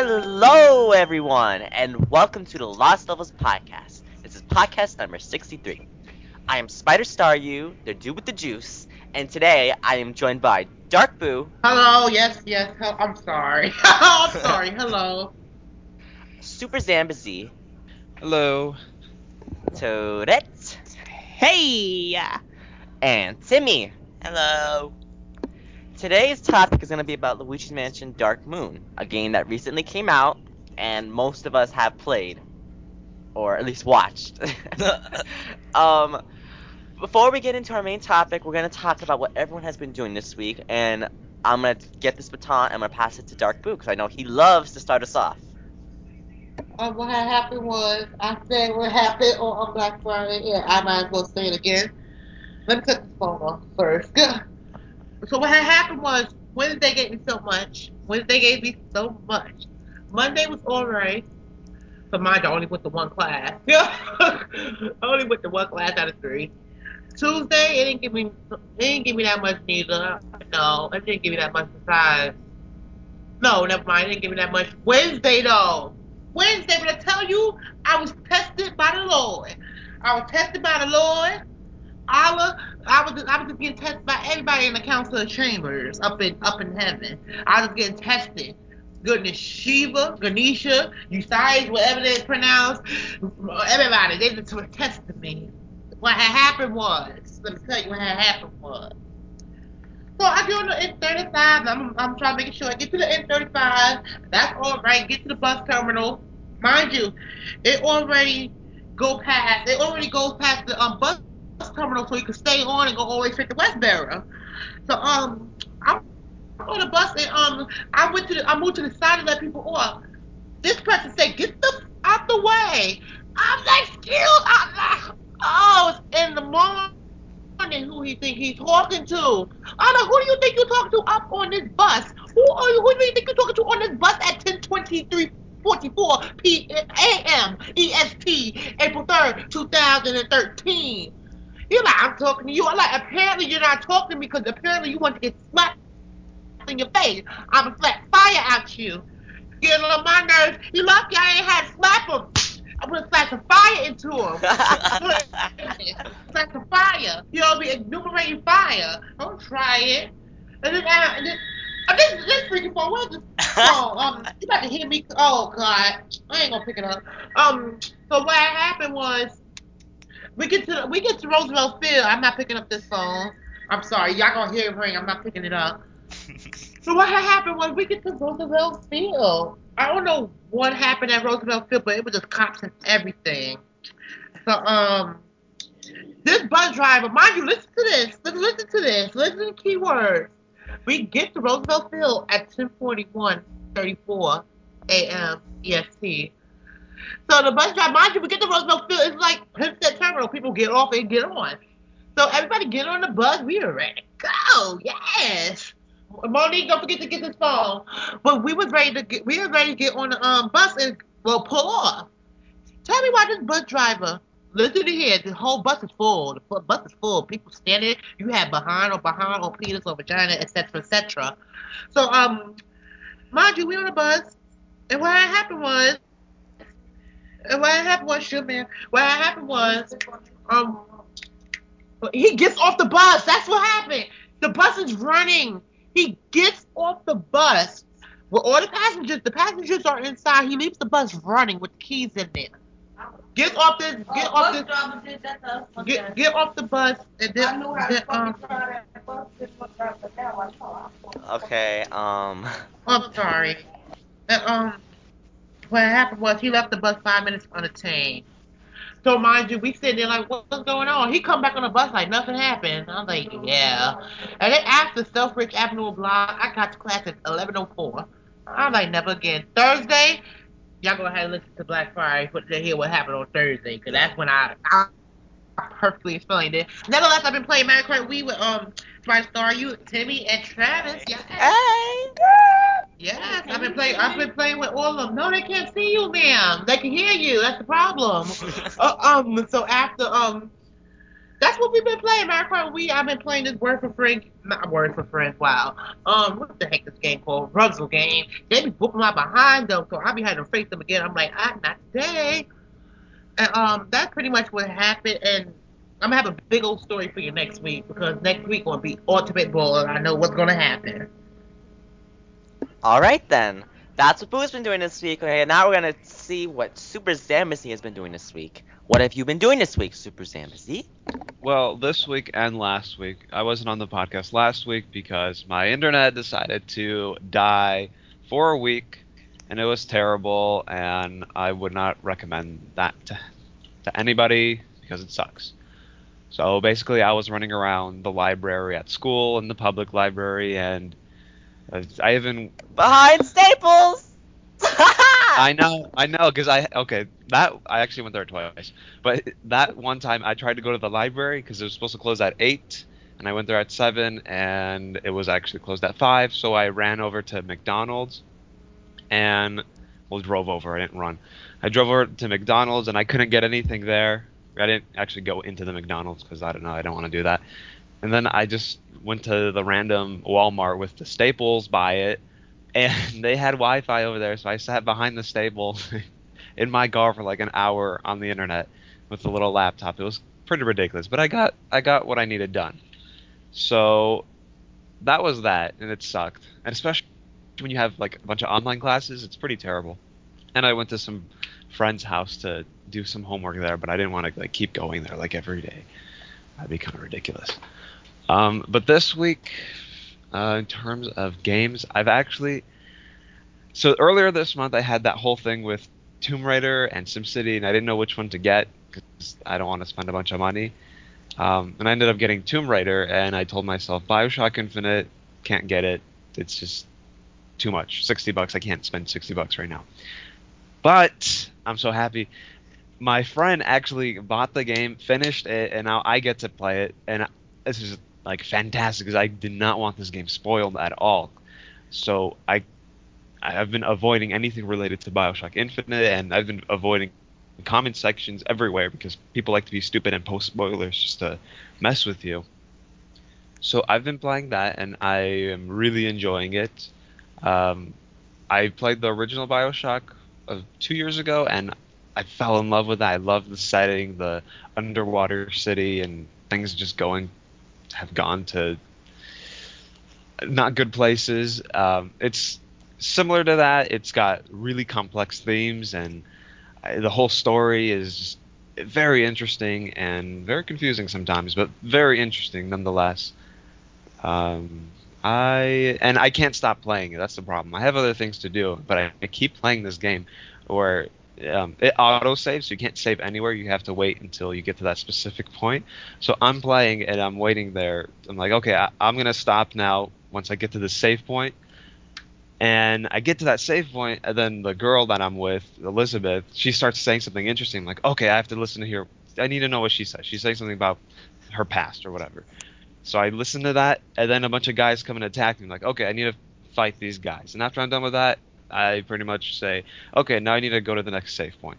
Hello, everyone, and welcome to the Lost Levels podcast. This is podcast number 63. I am Spider Staryu, the dude with the juice, and today I am joined by Dark Boo. Hello, yes, I'm sorry. Hello. Super Zambezi. Hello. Toadette. Hey! And Timmy. Hello. Today's topic is going to be about Luigi's Mansion Dark Moon, a game that recently came out and most of us have played, or at least watched. Before we get into our main topic, we're going to talk about what everyone has been doing this week, and I'm going to get this baton and I'm going to pass it to Dark Boo, because I know he loves to start us off. What happened was, I said what happened on Black Friday. Yeah, I might as well say it again. Let me cut this phone off first. So what had happened was, Wednesday gave me so much. Monday was alright. So mind you, I only went to one class. Out of three. Tuesday, it didn't give me that much neither. No, it didn't give me that much besides. No, never mind. It didn't give me that much. Wednesday though. Wednesday, when I tell you, I was tested by the Lord. I was just getting tested by everybody in the council of chambers up in heaven. I was getting tested. Goodness, Shiva, Ganesha, Usai, whatever they pronounced, everybody, they just were testing me. Let me tell you what had happened was. So I get on the N35, I'm trying to make sure I get to the N35. That's all right. Get to the bus terminal. Mind you, it already goes past the bus terminal, so you can stay on and go all the way straight to Westboro. So I'm on the bus and I moved to the side to let people off. This person said, "Get the out the way." I'm like, it's in the morning. Who he think he's talking to? I know, who do you think you're talking to up on this bus? Who do you think you're talking to on this bus at 10:23:44 a.m. EST, April 3rd, 2013? You're like, I'm talking to you. I'm like, apparently you're not talking to me because apparently you want to get slapped in your face. I'm a slap fire at you. Getting on my nerves. You lucky I ain't had to slap him. I'm going to slap some fire into him. Slap some fire. You know, be enumerating fire. Don't try it. And then, this freaking phone. What is this? You about to hear me? Oh, God. I ain't going to pick it up. So what happened was, we get to Roosevelt Field. I'm not picking up this phone. I'm sorry. Y'all gonna hear it ring. I'm not picking it up. So what had happened was we get to Roosevelt Field. I don't know what happened at Roosevelt Field, but it was just cops and everything. So this bus driver, mind you, listen to this. Listen to the key words. We get to Roosevelt Field at 10:41:34 a.m. EST. So the bus driver, mind you, we get to Roosevelt Field, it's like Hempstead Terminal. People get off and get on. So everybody get on the bus. We are ready to go. Yes. Monique, don't forget to get this phone. But we were ready to get on the bus and pull off. Tell me why this bus driver, listen to here, the whole bus is full. The bus is full. People standing. You have behind or penis or vagina, etc., etc. So mind you, we on the bus, and what happened was, he gets off the bus. That's what happened. The bus is running. He gets off the bus with all the passengers. The passengers are inside. He leaves the bus running with the keys in there. Get off the bus. And then, okay. I'm sorry. What happened was he left the bus 5 minutes unattended. So mind you, we sitting there like, what's going on? He come back on the bus like nothing happened. I'm like, yeah. And then after Selfridge Avenue block, I got to class at 11:04. I'm like, never again. Thursday, y'all go ahead and listen to Black Friday to hear what happened on Thursday, because that's when I perfectly explained it. Nevertheless, I've been playing Mario Kart Wii with Spider Staryu, Timmy, and Travis. Yes. Hey. Yes, I've been playing with all of them. No, they can't see you, ma'am. They can hear you. That's the problem. So after That's what we've been playing, Mario Kart Wii. I've been playing this Word for Friend, wow. What the heck this game called? Ruzzle game. They be whooping my behind though, so I be having to face them again. I'm like, not today. And that's pretty much what happened, and I'm gonna have a big old story for you next week, because next week gonna be Ultimate Ball, and I know what's gonna happen. Alright then. That's what Boo's been doing this week. Okay, now we're gonna see what Super Zambezi has been doing this week. What have you been doing this week, Super Zambezi? Well, this week and last week, I wasn't on the podcast last week because my internet decided to die for a week, and it was terrible, and I would not recommend that to anybody because it sucks. So basically, I was running around the library at school and the public library, and I even behind Staples. I know, because I actually went there twice, but that one time I tried to go to the library because it was supposed to close at 8, and I went there at 7, and it was actually closed at 5. So I ran over to McDonald's, and drove over. I didn't run. I drove over to McDonald's, and I couldn't get anything there. I didn't actually go into the McDonald's because I don't want to do that. And then I just went to the random Walmart with the Staples by it, and they had Wi-Fi over there, so I sat behind the Staples in my car for like an hour on the internet with a little laptop. It was pretty ridiculous, but I got what I needed done. So that was that, and it sucked. And especially when you have like a bunch of online classes, it's pretty terrible. And I went to some friend's house to do some homework there, but I didn't want to like keep going there like every day. That'd be kind of ridiculous. But this week, in terms of games, so earlier this month I had that whole thing with Tomb Raider and SimCity, and I didn't know which one to get because I don't want to spend a bunch of money. And I ended up getting Tomb Raider, and I told myself BioShock Infinite, can't get it. It's just too much. $60. I can't spend $60 right now. But I'm so happy. My friend actually bought the game, finished it, and now I get to play it, and this is like fantastic because I did not want this game spoiled at all. So I've been avoiding anything related to BioShock Infinite, and I've been avoiding comment sections everywhere because people like to be stupid and post spoilers just to mess with you. So I've been playing that, and I am really enjoying it. I played the original BioShock of 2 years ago, and I fell in love with that. I love the setting, the underwater city, and things just have gone to not good places. It's similar to that. It's got really complex themes, and the whole story is very interesting and very confusing sometimes, but very interesting nonetheless. I can't stop playing it. That's the problem. I have other things to do, but I keep playing this game where it auto-saves, so you can't save anywhere. You have to wait until you get to that specific point. So I'm playing, and I'm waiting there. I'm like, okay, I'm going to stop now once I get to the save point. And I get to that save point, and then the girl that I'm with, Elizabeth, she starts saying something interesting. I'm like, okay, I have to listen to her. I need to know what she says. She's saying something about her past or whatever. So I listen to that, and then a bunch of guys come and attack me. I'm like, okay, I need to fight these guys. And after I'm done with that, I pretty much say, okay, now I need to go to the next save point.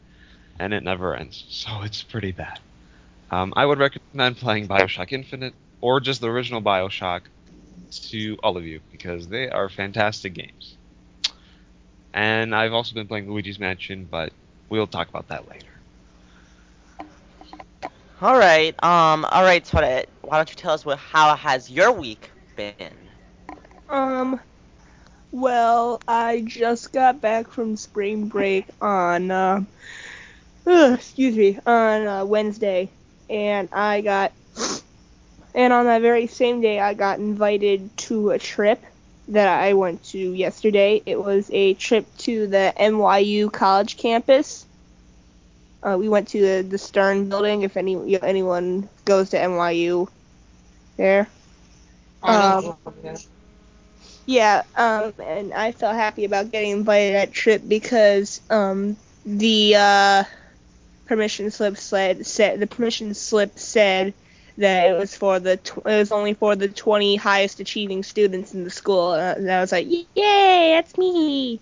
And it never ends. So it's pretty bad. I would recommend playing BioShock Infinite or just the original BioShock to all of you because they are fantastic games. And I've also been playing Luigi's Mansion, but we'll talk about that later. Alright, Toadette, why don't you tell us how has your week been? Well, I just got back from spring break on, Wednesday, and on that very same day, I got invited to a trip that I went to yesterday. It was a trip to the NYU college campus. We went to the Stern building, if anyone goes to NYU there. And I felt happy about getting invited to that trip because the permission slip said that it was only for the 20 highest achieving students in the school, and I was like, yay, that's me.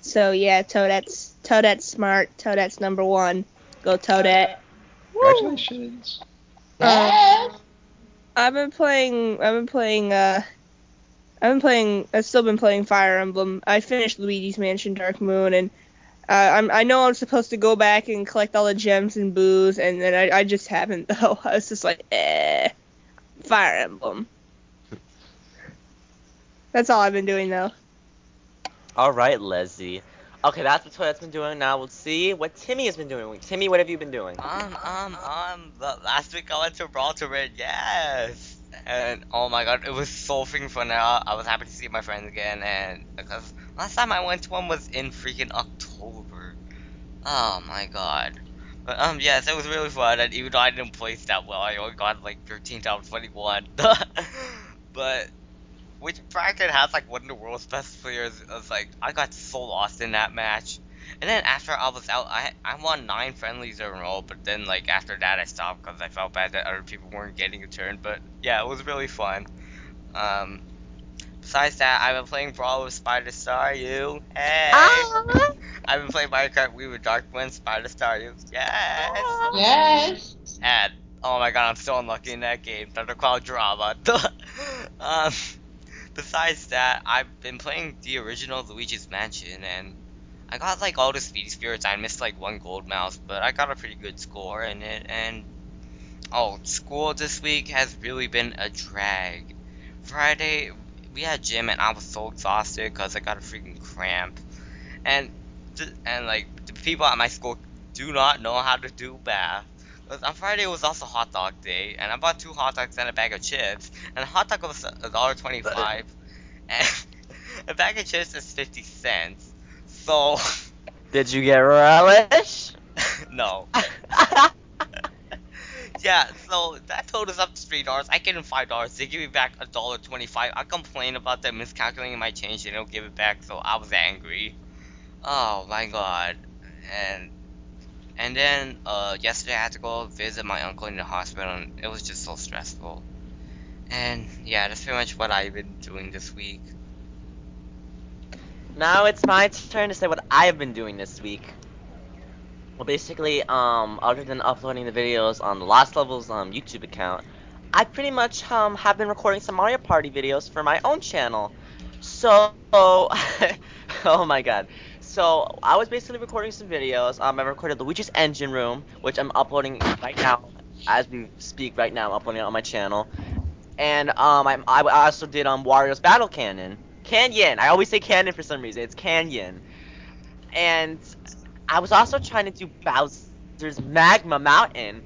So yeah, Toadette's smart. Toadette's number one. Go Toadette. Congratulations. I've still been playing Fire Emblem. I finished Luigi's Mansion: Dark Moon, and I know I'm supposed to go back and collect all the gems and boos, and then I just haven't, though. I was just like, Fire Emblem. That's all I've been doing, though. All right, Leslie. Okay, that's what Toadette's been doing. Now we'll see what Timmy has been doing. Timmy, what have you been doing? Last week I went to Brawl to Red, yes! And, oh my god, it was so freaking fun. I was happy to see my friends again, and, because last time I went to one was in freaking October. Oh my god. But, yes, it was really fun, and even though I didn't place that well, I only got, like, 13 out of 21. But... which bracket has, like, one of the world's best players. I was like, I got so lost in that match. And then after I was out, I won 9 friendlies in a row. But then, like, after that, I stopped because I felt bad that other people weren't getting a turn. But, yeah, it was really fun. Besides that, I've been playing Brawl with Spider Staryu. Hey! Ah. I've been playing Mario Kart Wii with Dark Boo, Spider Staryu. Yes! Ah. Yes! And, oh my god, I'm so unlucky in that game. Thundercloud drama. Besides that, I've been playing the original Luigi's Mansion, and I got, like, all the speedy spirits. I missed, like, 1 gold mouse, but I got a pretty good score in it, and... oh, school this week has really been a drag. Friday, we had gym, and I was so exhausted because I got a freaking cramp. And, like, the people at my school do not know how to do math. On Friday, it was also hot dog day, and I bought 2 hot dogs and a bag of chips, and a hot dog was $1.25, and a bag of chips is 50 cents, so... Did you get relish? No. Yeah, so that total's up to $3. I gave them $5. They give me back $1.25. I complained about them miscalculating my change, they don't give it back, so I was angry. Oh my god. And then, yesterday I had to go visit my uncle in the hospital, and it was just so stressful. And, yeah, that's pretty much what I've been doing this week. Now it's my turn to say what I've been doing this week. Well, basically, other than uploading the videos on the Lost Levels, YouTube account, I pretty much, have been recording some Mario Party videos for my own channel. So, oh my god. So, I was basically recording some videos. I recorded Luigi's Engine Room, which I'm uploading right now. As we speak right now, I'm uploading it on my channel. And, I also did, Wario's Battle Canyon. Canyon! I always say Canyon for some reason. It's Canyon. And I was also trying to do Bowser's Magma Mountain.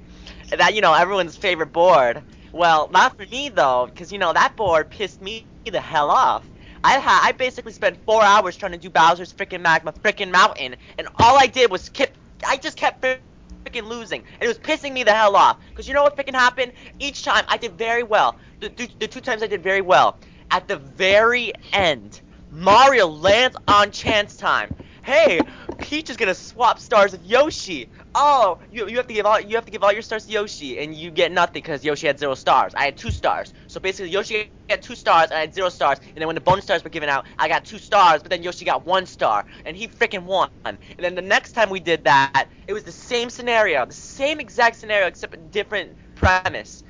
That, you know, everyone's favorite board. Well, not for me, though, because, you know, that board pissed me the hell off. I basically spent 4 hours trying to do Bowser's freaking Magma freaking Mountain, and all I did was skip. I just kept freaking losing, and it was pissing me the hell off. Cause you know what freaking happened? Each time I did very well. The 2 times I did very well. At the very end, Mario lands on chance time. Hey, Peach is gonna swap stars with Yoshi. Oh, you have to give all your stars to Yoshi, and you get nothing because Yoshi had 0 stars. I had 2 stars, so basically Yoshi got 2 stars, and I had 0 stars. And then when the bonus stars were given out, I got 2 stars, but then Yoshi got 1 star, and he freaking won. And then the next time we did that, it was the same scenario, the same exact scenario, except a different premise.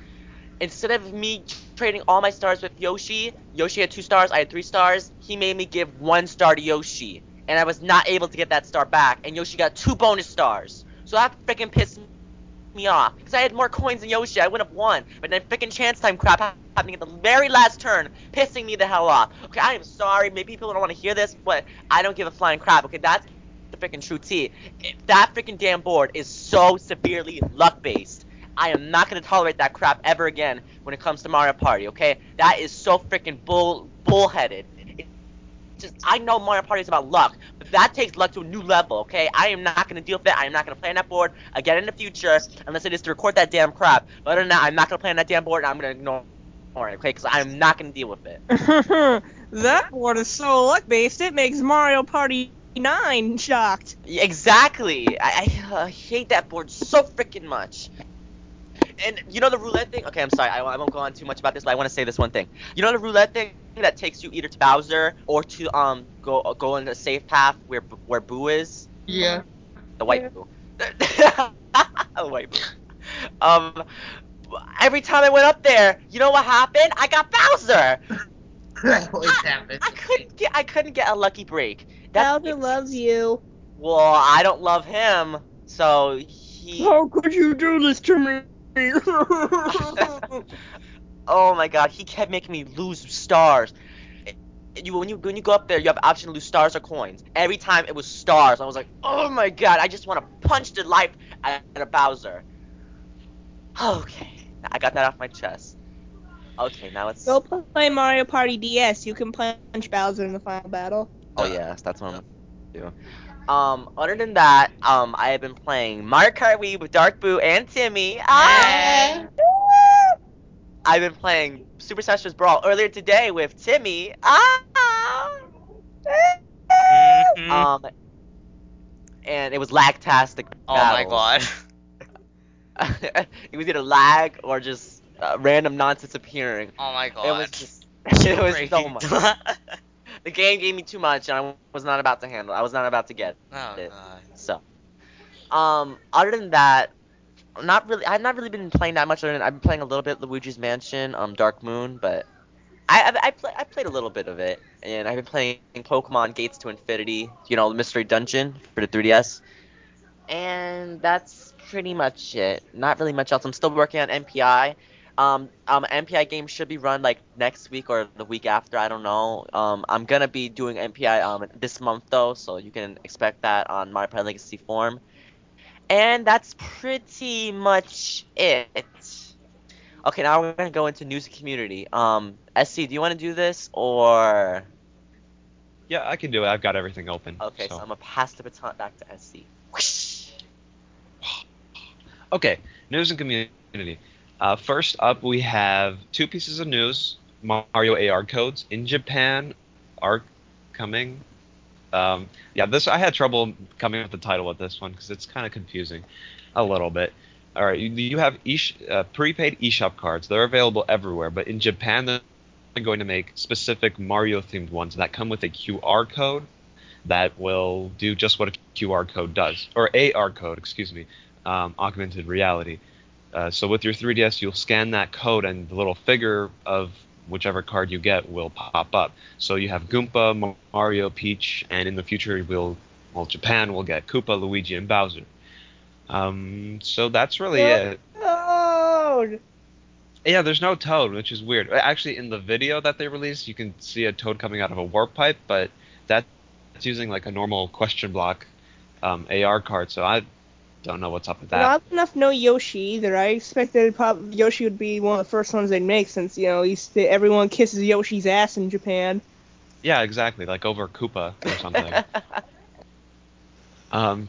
Instead of me trading all my stars with Yoshi, Yoshi had 2 stars, I had 3 stars. He made me give 1 star to Yoshi. And I was not able to get that star back, and Yoshi got 2 bonus stars. So that freaking pissed me off, because I had more coins than Yoshi, I would have won. But then freaking chance time crap happening at the very last turn, pissing me the hell off. Okay, I am sorry, maybe people don't want to hear this, but I don't give a flying crap. Okay, that's the freaking true tea. That freaking damn board is so severely luck-based. I am not going to tolerate that crap ever again when it comes to Mario Party, okay? That is so freaking bullheaded. Just, I know Mario Party is about luck, but that takes luck to a new level, okay? I am not going to deal with that. I am not going to play on that board again in the future, unless it is to record that damn crap. But other than that, I'm not going to play on that damn board, and I'm going to ignore it, okay? Because I'm not going to deal with it. That board is so luck-based, it makes Mario Party 9 shocked. Exactly. I hate that board so freaking much. And you know the roulette thing? Okay, I'm sorry. I won't go on too much about this, but I want to say this one thing. You know the roulette thing that takes you either to Bowser or to go on the safe path where Boo is? Yeah. The white Boo. The white Boo. every time I went up there, you know what happened? I got Bowser. That always happens. I couldn't get a lucky break. Bowser loves you. Well, I don't love him, so he... How could you do this to me? Oh my god, he kept making me lose stars. When you go up there, you have the option to lose stars or coins. Every time it was stars. I was like, oh my god, I just want to punch the life out of Bowser. Okay, I got that off my chest. Okay, now let's... Go play Mario Party DS. You can punch Bowser in the final battle. Oh yes, that's what I'm going to do. Other than that, I have been playing Mario Kart Wii with Dark Boo and Timmy. I've been playing Super Smash Brawl earlier today with Timmy. And it was lag-tastic. Oh my god. It was either lag or just random nonsense appearing. Oh my god. It was so much. The game gave me too much, and I was not about to handle it. I was not about to get it. God. So, other than that, I've not really been playing that much. Other than I've been playing a little bit Luigi's Mansion, Dark Moon, but I played a little bit of it, and I've been playing Pokemon Gates to Infinity, you know, Mystery Dungeon for the 3DS, and that's pretty much it. Not really much else. I'm still working on MPI. MPI game should be run like next week or the week after. I don't know. I'm gonna be doing MPI this month though, so you can expect that on Mario Party Legacy form. And that's pretty much it. Okay, now we're gonna go into news and community. SC, do you want to do this or? Yeah, I can do it. I've got everything open. Okay, so I'm gonna pass the baton back to SC. Whoosh! Okay, news and community. First up, we have two pieces of news. Mario AR codes in Japan are coming. I had trouble coming up with the title of this one because it's kind of confusing a little bit. All right, you have prepaid eShop cards. They're available everywhere, but in Japan, they're going to make specific Mario-themed ones that come with a QR code that will do just what a QR code does, or AR code, excuse me, augmented reality. So with your 3DS, you'll scan that code, and the little figure of whichever card you get will pop up. So you have Goomba, Mario, Peach, and in the future, Japan will get Koopa, Luigi, and Bowser. So that's really it. Toad! Yeah, there's no Toad, which is weird. Actually, in the video that they released, you can see a Toad coming out of a warp pipe, but that's using like a normal question block AR card. So I don't know what's up with that. Not enough no Yoshi either. I expected Yoshi would be one of the first ones they'd make since, you know, everyone kisses Yoshi's ass in Japan. Yeah, exactly. Like over Koopa or something.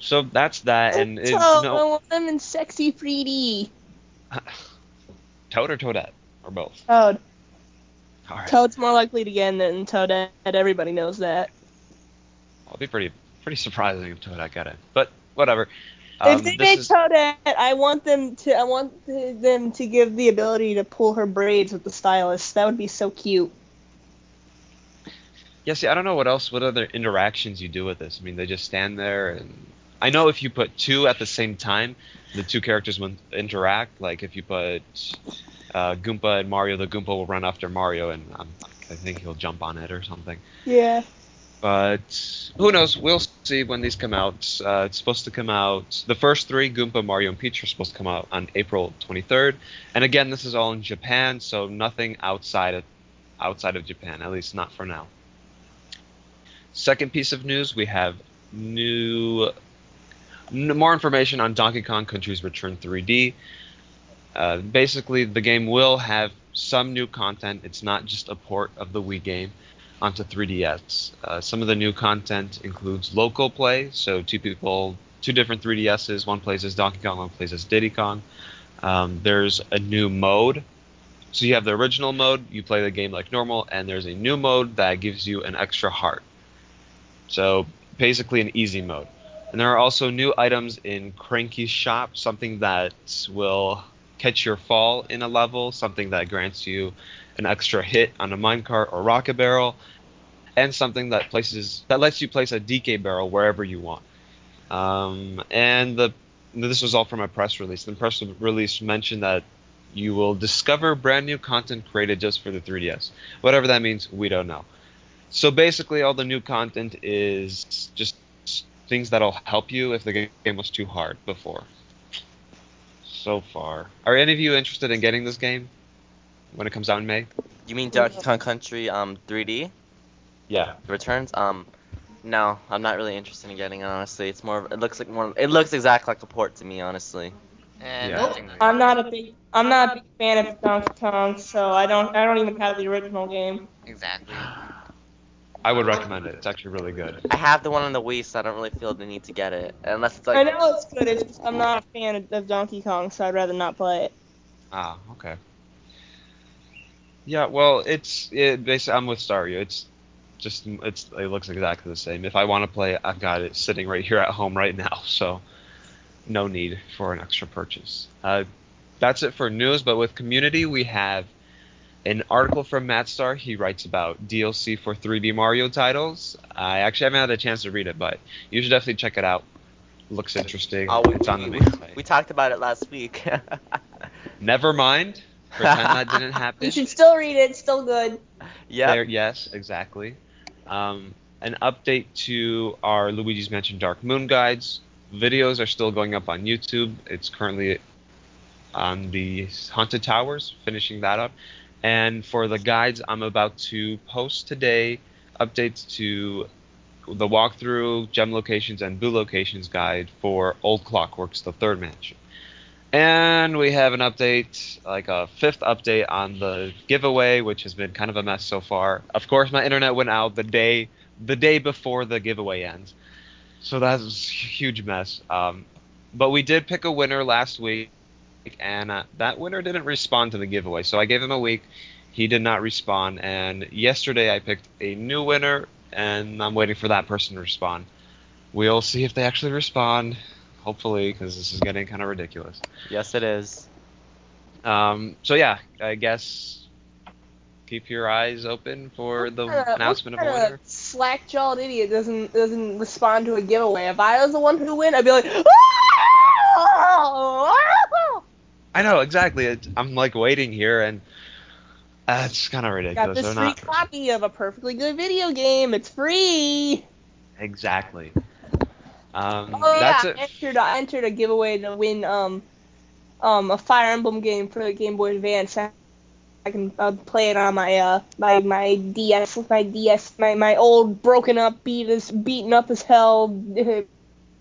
So that's that. And it's Toad, I want them in sexy 3D. Toad or Toadette? Or both? Toad. All right. Toad's more likely to get in than Toadette. Everybody knows that. Well, it'd be pretty surprising if Toadette got it. But whatever. If they made Toadette, I want them to give the ability to pull her braids with the stylus. That would be so cute. Yeah, see, I don't know what other interactions you do with this. I mean, they just stand there, and I know if you put two at the same time, the two characters will interact. Like if you put Goomba and Mario, the Goomba will run after Mario, and I think he'll jump on it or something. Yeah. But who knows? We'll see when these come out. It's supposed to come out. The first three, Goomba, Mario, and Peach, are supposed to come out on April 23rd. And again, this is all in Japan, so nothing outside of Japan, at least not for now. Second piece of news, we have more information on Donkey Kong Country's Return 3D. Basically, the game will have some new content. It's not just a port of the Wii game onto 3DS. Some of the new content includes local play, so two different 3DSs, one plays as Donkey Kong, one plays as Diddy Kong. There's a new mode. So you have the original mode, you play the game like normal, and there's a new mode that gives you an extra heart. So basically an easy mode. And there are also new items in Cranky's shop, something that will catch your fall in a level, something that grants you an extra hit on a minecart or rocket barrel, and something that lets you place a DK barrel wherever you want. And this was all from a press release. The press release mentioned that You will discover brand new content created just for the 3DS. Whatever that means, we don't know. So basically all the new content is just things that'll help you if the game was too hard before. So far. Are any of you interested in getting this game when it comes out in May? You mean Donkey Kong Country 3D? Yeah. Returns? No, I'm not really interested in getting it, honestly. It's more of, it looks exactly like a port to me, honestly. Yeah. I'm not a big fan of Donkey Kong, so I don't even have the original game. Exactly. I would recommend it. It's actually really good. I have the one on the Wii, so I don't really feel the need to get it, unless it's like. I know it's good. It's just I'm not a fan of Donkey Kong, so I'd rather not play it. Ah, okay. Yeah, well, basically I'm with Staryu. It looks exactly the same. If I want to play it, I've got it sitting right here at home right now, so no need for an extra purchase. That's it for news, but with community we have an article from Matt Star. He writes about DLC for 3D Mario titles. I actually haven't had a chance to read it, but you should definitely check it out. Looks interesting. It's on the main site. We talked about it last week. Never mind. Pretend that didn't happen. You should still read it. It's still good. Yeah. Yes, exactly. An update to our Luigi's Mansion Dark Moon guides. Videos are still going up on YouTube. It's currently on the Haunted Towers, finishing that up. And for the guides, I'm about to post today updates to the walkthrough, gem locations, and boo locations guide for Old Clockworks, the third mansion. And we have an update, like a fifth update on the giveaway, which has been kind of a mess so far. Of course, my internet went out the day before the giveaway ends. So that was a huge mess. But we did pick a winner last week, and that winner didn't respond to the giveaway. So I gave him a week. He did not respond. And yesterday I picked a new winner, and I'm waiting for that person to respond. We'll see if they actually respond, hopefully, because this is getting kind of ridiculous. Yes, it is. So, yeah, I guess keep your eyes open for the announcement of a winner. Slack-jawed idiot doesn't respond to a giveaway. If I was the one who win, I'd be like, I know, exactly. I'm like waiting here, and it's kind of ridiculous. Got this free copy of a perfectly good video game. It's free. Exactly. That's it. I entered a giveaway to win a Fire Emblem game for the Game Boy Advance. I can play it on my DS, my old broken up, beaten up as hell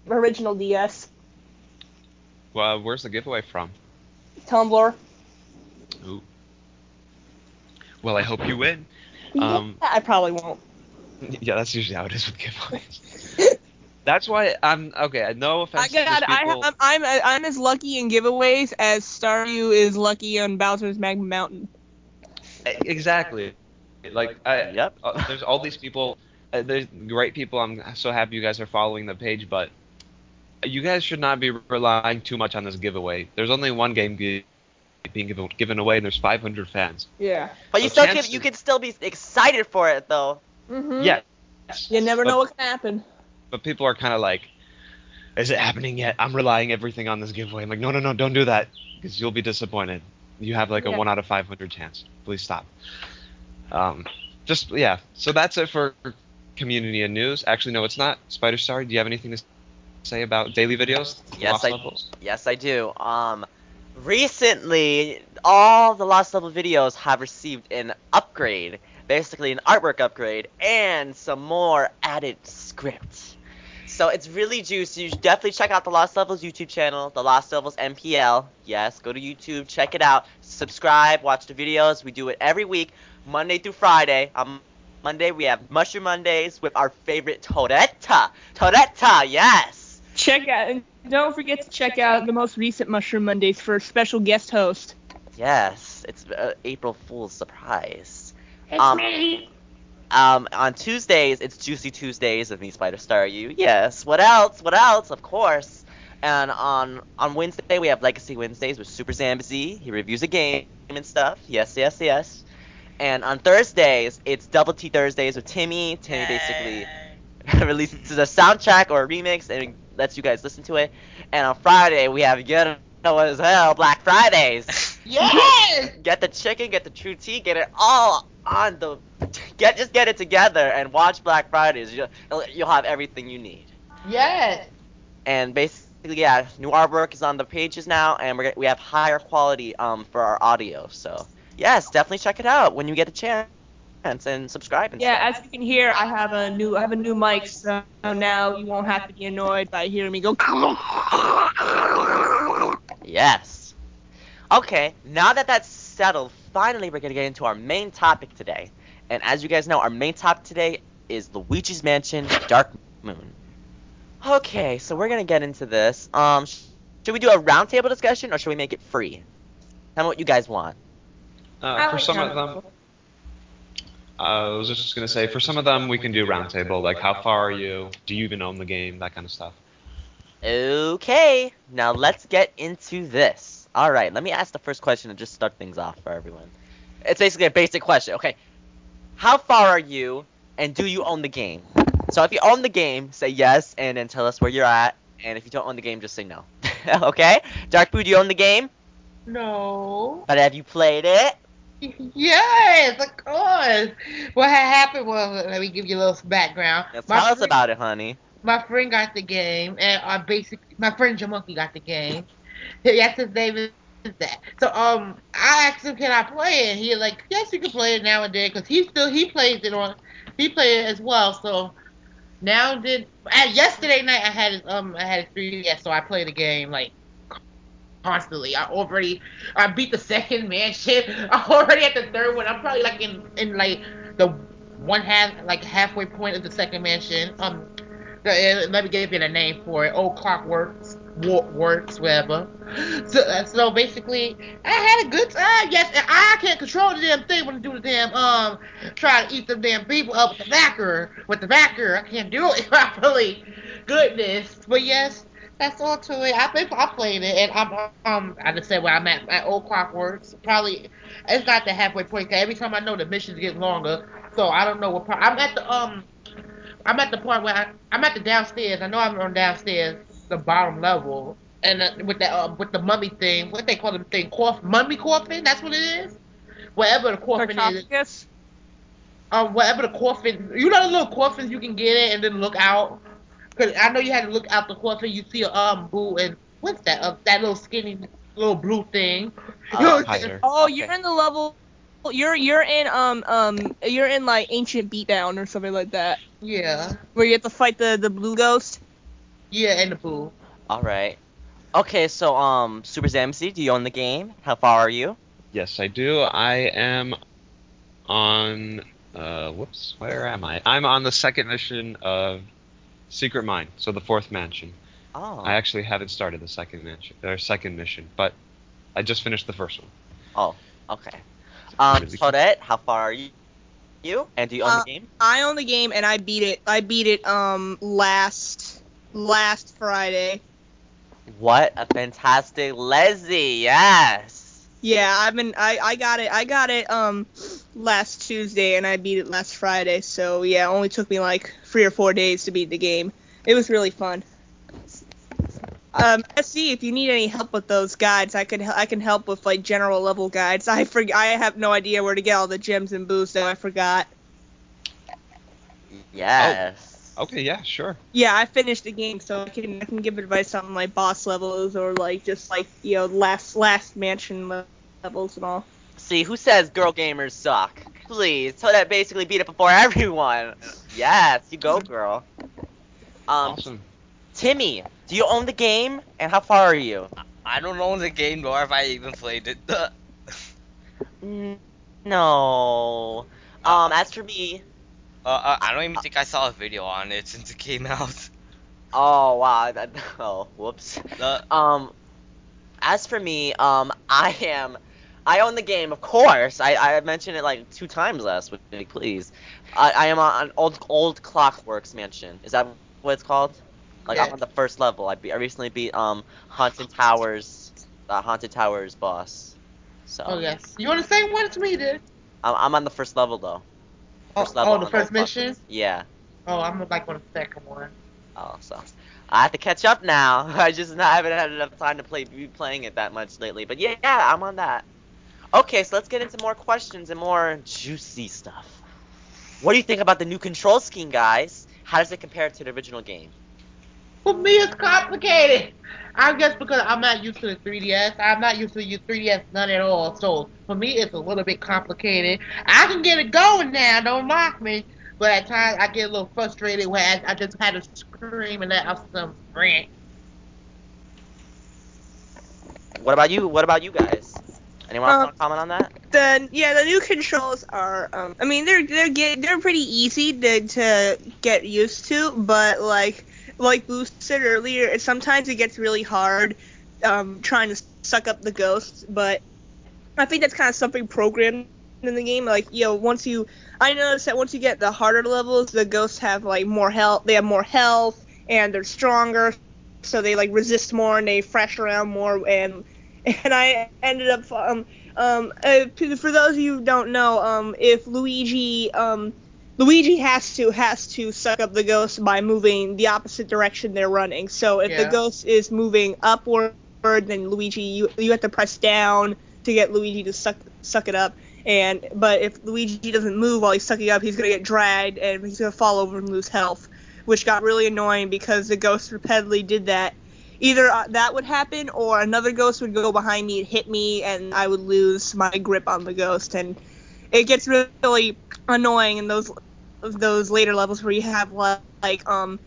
original DS. Well, where's the giveaway from? Tumblr. Ooh. Well, I hope you win. Yeah, I probably won't. Yeah, that's usually how it is with giveaways. That's why I'm okay. No offense. I'm as lucky in giveaways as Staryu is lucky on Bowser's Magma Mountain. Exactly. Yep. There's all these people. There's great people. I'm so happy you guys are following the page, but you guys should not be relying too much on this giveaway. There's only one game being given away, and there's 500 fans. Yeah. But you you can still be excited for it, though. Mm-hmm. Yeah. You never know what can happen. But people are kind of like, is it happening yet? I'm relying everything on this giveaway. I'm like, no, don't do that, because you'll be disappointed. You have like a 1 out of 500 chance. Please stop. So that's it for community and news. Actually, no, it's not. Spider Star, do you have anything to say about daily videos? Yes, I do. Recently, all the Lost Level videos have received an upgrade. Basically an artwork upgrade and some more added script. So it's really juicy. You should definitely check out the Lost Levels YouTube channel, the Lost Levels MPL. Yes, go to YouTube, check it out, subscribe, watch the videos. We do it every week, Monday through Friday. On Monday, we have Mushroom Mondays with our favorite Toadette. Toadette, yes! Check out, and don't forget to check out the most recent Mushroom Mondays for a special guest host. Yes, it's April Fool's surprise. It's me. On Tuesdays, it's Juicy Tuesdays with me, Spider Staryu. Yes. What else? Of course. And on Wednesday, we have Legacy Wednesdays with Super Zambezi. He reviews a game and stuff. Yes. And on Thursdays, it's Double T Thursdays with Timmy. Timmy basically releases a soundtrack or a remix and lets you guys listen to it. And on Friday, we have, you know what as hell, Black Fridays. Yes! Get the chicken, get the true tea, get it all on the... Just get it together and watch Black Fridays. You'll have everything you need. Yes! And basically, yeah, new artwork is on the pages now, and we have higher quality for our audio. So, yes, definitely check it out when you get a chance and subscribe and stuff. Yeah, as you can hear, I have a new mic, so now you won't have to be annoyed by hearing me go... Yes. Okay, now that that's settled, finally we're going to get into our main topic today. And as you guys know, our main topic today is Luigi's Mansion Dark Moon. Okay, so we're going to get into this. Should we do a roundtable discussion or should we make it free? Tell me what you guys want. For some of them, I was just going to say, for some of them we can do roundtable, like how far are you, do you even own the game, that kind of stuff. Okay, now let's get into this. All right, let me ask the first question and just start things off for everyone. It's basically a basic question. Okay, how far are you, and do you own the game? So if you own the game, say yes, and then tell us where you're at. And if you don't own the game, just say no. Okay? Dark Boo, do you own the game? No. But have you played it? Yes, of course. What had happened was, let me give you a little background. Now, tell us about it, honey. My friend got the game, and my friend Jamonkey got the game. Yes, his name is that. So, I asked him, can I play it? He like, yes, you can play it now and then, because he plays it as well. So, yesterday night, I had his 3DS, so I played the game, like, constantly. I beat the second mansion. I'm already at the third one. I'm probably, like, in like, the halfway point of the second mansion. Let me give you the name for it. Old Clockworks. Works, whatever. So basically, I had a good time. Yes, and I can't control the damn thing when I do the damn try to eat them damn people up with the backer. I can't do it properly. Goodness. But yes, that's all to it. I played it, and I'm I just said where I'm at Old Clockworks. Probably it's not the halfway point. Every time I know the missions get longer, so I don't know what part. I'm at the part where I'm at the downstairs. I know I'm on downstairs. The bottom level, and with the mummy thing, what they call the thing, mummy coffin, that's what it is? Whatever the coffin is. Whatever the coffin, you know the little coffins you can get in and then look out? Because I know you had to look out the coffin, you see a Boo, and what's that, that little skinny, little blue thing. You're in the level, you're in like Ancient Beatdown or something like that. Yeah. Where you have to fight the blue ghost. Yeah, in the pool. Alright. Okay, so, Super Zambezi, do you own the game? How far are you? Yes, I do. I am on... where am I? I'm on the second mission of Secret Mine, so the fourth mansion. Oh. I actually haven't started the second mission, but I just finished the first one. Oh, okay. Toadette, how far are you? And do you own the game? I own the game, and I beat it. I beat it, last Friday. What a fantastic Leslie, yes. Yeah, I got it last Tuesday and I beat it last Friday, so yeah, it only took me like 3 or 4 days to beat the game. It was really fun. SC, if you need any help with those guides, I can help with like general level guides. I have no idea where to get all the gems and boosts, so I forgot. Yes. Oh. Okay, yeah, sure. Yeah, I finished the game, so I can give advice on like boss levels or like just like last mansion levels and all. See, who says girl gamers suck? Please, Toadette basically beat it before everyone. Yes, you go, girl. Awesome. Timmy, do you own the game and how far are you? I don't own the game, nor have I even played it. No. As for me. I don't even think I saw a video on it since it came out. Oh, wow. Whoops. As for me, I own the game, of course. I mentioned it like 2 times last week, please. I am on Old Clockworks Mansion. Is that what it's called? Like, yeah. I'm on the first level. I recently beat Haunted Towers boss. So. Oh, yes. You want to say what it's me, dude? I'm on the first level, though. Oh, the first mission? Yeah. Oh, I'm like on the second one. Oh, so I have to catch up now. I haven't had enough time to be playing it that much lately. But yeah, I'm on that. Okay, so let's get into more questions and more juicy stuff. What do you think about the new control scheme, guys? How does it compare to the original game? For me, it's complicated. I guess because I'm not used to the 3DS. I'm not used to the 3DS none at all. So for me, it's a little bit complicated. I can get it going now. Don't mock me. But at times, I get a little frustrated when I just had to scream and let out some rant. What about you? What about you guys? Anyone want to comment on that? The new controls are I mean they're pretty easy to get used to, but like Boo said earlier, it sometimes it gets really hard trying to suck up the ghosts. But I think that's kind of something programmed in the game. I noticed that once you get the harder levels, the ghosts have more health and they're stronger, so they resist more and they thrash around more. And I ended up, for those of you who don't know, if Luigi has to suck up the ghost by moving the opposite direction they're running. So if the ghost is moving upward, then Luigi, you have to press down to get Luigi to suck it up. But if Luigi doesn't move while he's sucking up, he's going to get dragged and he's going to fall over and lose health, which got really annoying because the ghost repeatedly did that. Either that would happen, or another ghost would go behind me and hit me, and I would lose my grip on the ghost. And it gets really annoying in those later levels where you have I'm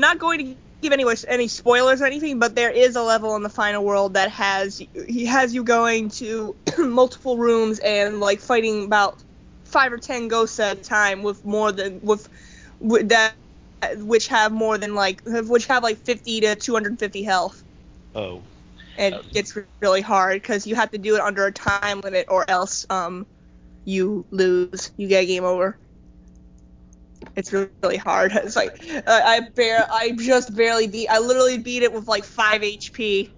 not going to give any spoilers or anything, but there is a level in the final world that has you going to multiple rooms and fighting about 5 or 10 ghosts at a time which have 50 to 250 health. Oh. And it gets really hard because you have to do it under a time limit, or else you lose. You get a game over. It's really, really hard. It's I literally beat it with 5 HP.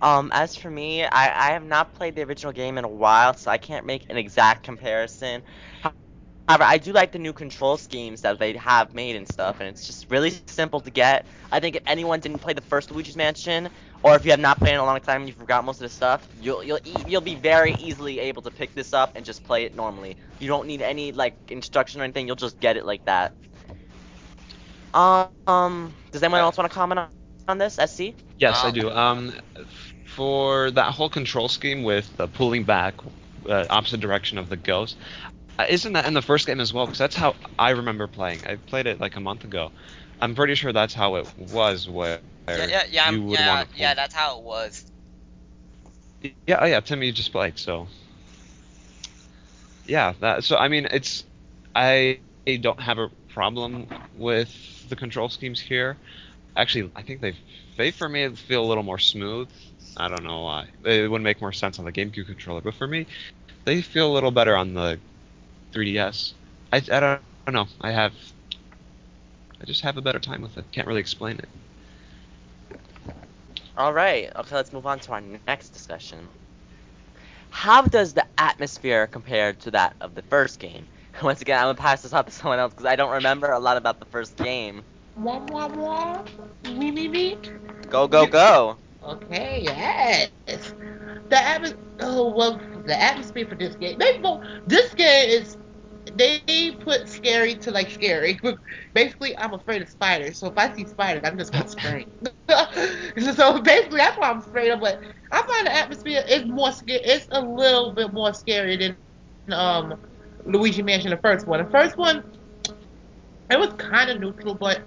As for me, I have not played the original game in a while, so I can't make an exact comparison. However, I do like the new control schemes that they have made and stuff, and it's just really simple to get. I think if anyone didn't play the first Luigi's Mansion, or if you have not played in a long time and you forgot most of the stuff, you'll be very easily able to pick this up and just play it normally. You don't need any instruction or anything. You'll just get it like that. Does anyone else want to comment on this, SC? Yes, I do. For that whole control scheme with the pulling back, opposite direction of the ghost. Isn't that in the first game as well? Because that's how I remember playing. I played it a month ago. I'm pretty sure that's how it was. That's how it was. Timmy just played, so. Yeah, I don't have a problem with the control schemes here. Actually, I think they for me feel a little more smooth. I don't know why. It would make more sense on the GameCube controller, but for me, they feel a little better on the 3DS. I don't know. I just have a better time with it. Can't really explain it. All right. Okay, let's move on to our next discussion. How does the atmosphere compare to that of the first game? Once again, I'm gonna pass this off to someone else because I don't remember a lot about the first game. Wah, wah, wah. Me, me, me. Go, go, go. Okay. Yes. The atmosphere for this game. This game is. They put scary to scary. Basically, I'm afraid of spiders, so if I see spiders, I'm just gonna scream. So basically, that's why I'm afraid of. But I find the atmosphere is more scary. It's a little bit more scary than Luigi Mansion, the first one. The first one, it was kind of neutral, but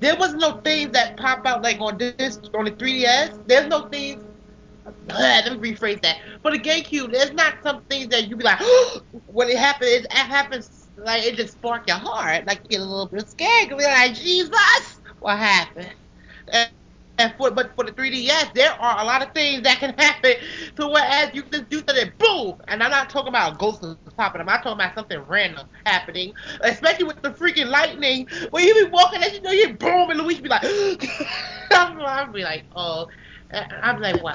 there was no things that pop out on the 3DS. There's no things. Let me rephrase that. For the GameCube, there's not some things that you be like, when it happens, it just spark your heart. You get a little bit scared. You be like, Jesus, what happened? But for the 3DS, there are a lot of things that can happen to whereas you just do something, boom! And I'm not talking about ghosts popping up. I'm talking about something random happening. Especially with the freaking lightning. When you be walking, and you boom, and Luigi be like, I'll be like, oh. I'm like, wow.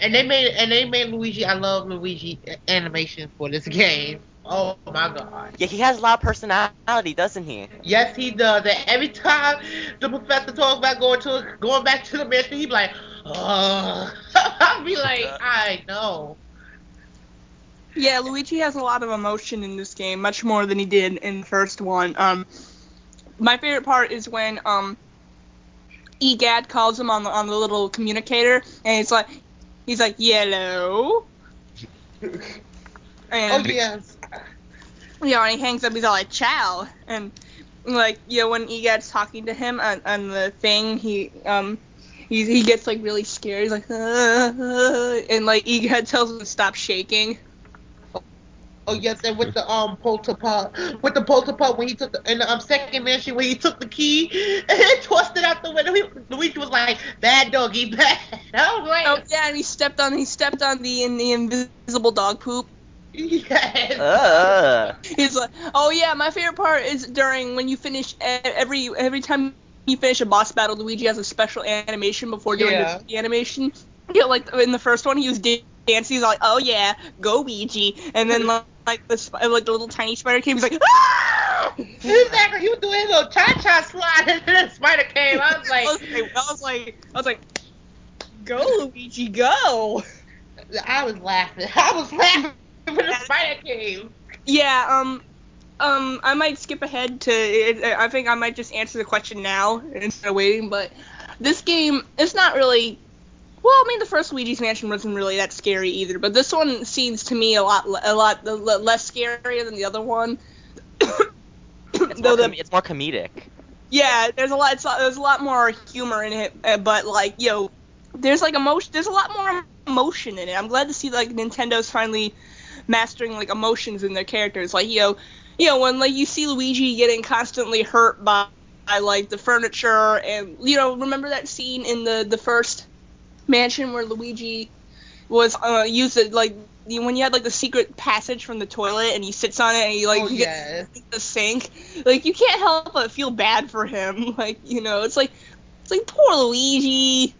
and they made Luigi. I love Luigi animation for this game. Oh my god. Yeah, he has a lot of personality, doesn't he? Yes, he does. And every time the professor talks about going back to the mansion, he be like, oh. I'll be like, I know. Yeah, Luigi has a lot of emotion in this game, much more than he did in the first one. My favorite part is when Egad calls him on the little communicator, and he's like, yellow. And, oh, yes. Yeah, and he hangs up, he's all like, chow. And, like, you know, when Egad's talking to him on the thing, he gets, like, really scared. He's like, and, like, Egad tells him to stop shaking. Oh, yes, and with the Polterpup. With the Polterpup, when he took the... In the second mansion, when he took the key and tossed it out the window, Luigi was like, bad doggy, bad. I was like... Oh, yeah, and he stepped on the invisible dog poop. Yes. He's like, oh, yeah, my favorite part is during when you finish... Every time you finish a boss battle, Luigi has a special animation before doing the animation. You know, like, in the first one, he was dancing. He's like, oh, yeah, go, Luigi. And then, the little tiny spider came. He's like, ah! Exactly. He was doing his little cha-cha slide, and then the spider came. I was like, I was like, go, Luigi, go. I was laughing when the spider came. Yeah. I might skip ahead to. I think I might just answer the question now instead of waiting. But this game, it's not really. Well, I mean, the first Luigi's Mansion wasn't really that scary either, but this one seems to me a lot less scary than the other one. It's more comedic. Yeah, there's a lot more humor in it, but like, you know, there's a lot more emotion in it. I'm glad to see like Nintendo's finally mastering like emotions in their characters. Like, you know, when like you see Luigi getting constantly hurt by like the furniture, and you know, remember that scene in the first mansion where Luigi was used to, like, when you had like the secret passage from the toilet and he sits on it and he like gets the sink, like you can't help but feel bad for him, like, you know, it's like poor Luigi,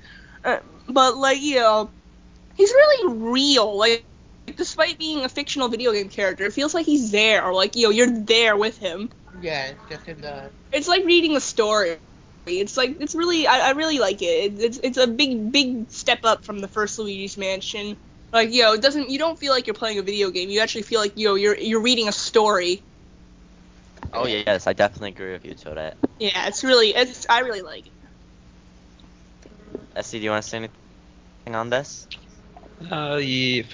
but like, you know, he's really real, like despite being a fictional video game character, it feels like he's there, or like, you know, you're there with him. Yeah, just in the... It's like reading a story. It's like, it's really, I really like it. It's a big step up from the first Luigi's Mansion. Like, you know, you don't feel like you're playing a video game. You actually feel like, you know, you're reading a story. Oh yes, I definitely agree with you, Toadette. Yeah, I really like it. SC, do you want to say anything on this? For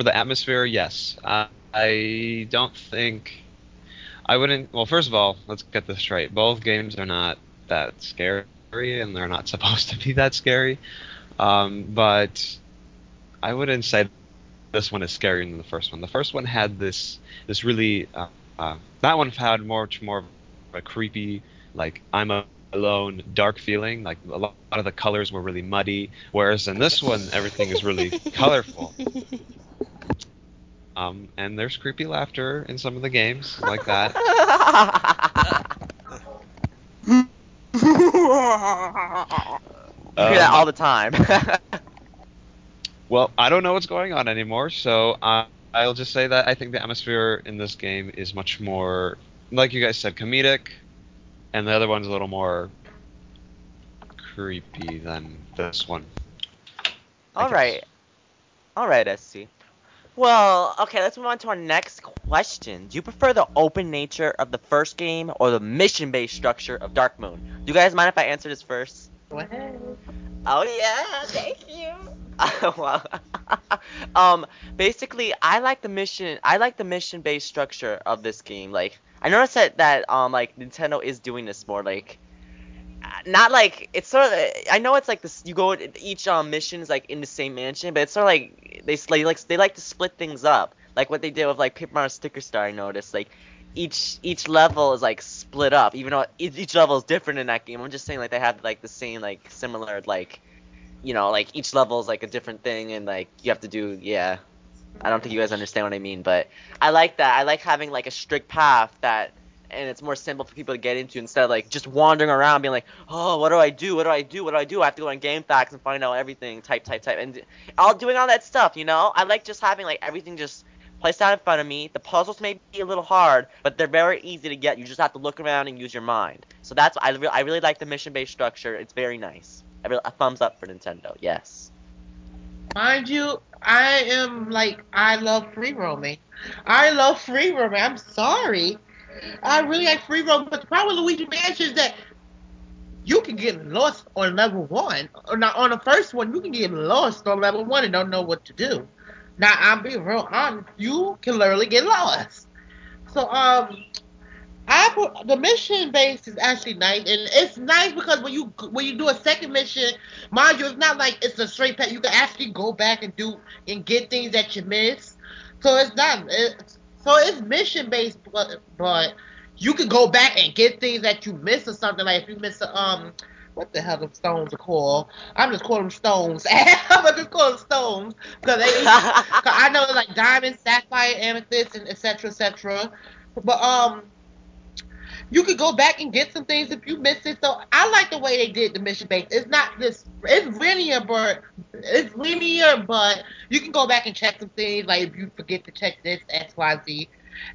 the atmosphere, yes. I don't think, I wouldn't, well, first of all, let's get this right. Both games are not that scary, and they're not supposed to be that scary, but I wouldn't say this one is scarier than the first one. The first one had this really that one had much more of a creepy, like, I'm alone, dark feeling. Like, a lot of the colors were really muddy, whereas in this one everything is really colorful. And there's creepy laughter in some of the games like that. You hear that all the time. Well, I don't know what's going on anymore, so I'll just say that I think the atmosphere in this game is much more, like you guys said, comedic, and the other one's a little more creepy than this one. All right, SC. Well, okay, let's move on to our next question. Do you prefer the open nature of the first game or the mission-based structure of Dark Moon? Do you guys mind if I answer this first? Go ahead. Oh, yeah, thank you. Basically, I like the mission-based structure of this game. Like, I noticed that like, Nintendo is doing this more, like, not like, it's sort of, I know it's like this, you go, each mission is like in the same mansion, but it's sort of like they like to split things up, like what they did with like Paper Mario Sticker Star. I noticed, like, each level is like split up, even though each level is different in that game. I'm just saying, like, they have like the same, like, similar, like, you know, like each level is like a different thing, and like you have to do, yeah, I don't think you guys understand what I mean, but I like that. I like having like a strict path that, and it's more simple for people to get into, instead of like just wandering around being like, oh, what do I do, I have to go on GameFAQs and find out everything, type, and all doing all that stuff, you know. I like just having like everything just placed out in front of me. The puzzles may be a little hard, but they're very easy to get. You just have to look around and use your mind. So that's why I really like the mission-based structure. It's very nice. A thumbs up for Nintendo. Yes. Mind you, I am like, I love free roaming. I love free roaming. I'm sorry. I really like free roaming. But the problem with Luigi Mansion is that you can get lost on level one. Now, on the first one, you can get lost on level one and don't know what to do. Now, I'm being real honest. You can literally get lost. So, the mission base is actually nice, and it's nice because when you do a second mission, mind you, it's not like it's a straight path. You can actually go back and do and get things that you missed. So it's mission based, but you can go back and get things that you missed or something. Like if you miss what the hell them stones are called? I'm just calling them stones. I'm just calling them stones because I know like diamonds, sapphire, amethyst, and etc. etc. But you could go back and get some things if you missed it. So I like the way they did the mission base. It's not this. It's linear, but you can go back and check some things. Like if you forget to check this X, Y, Z,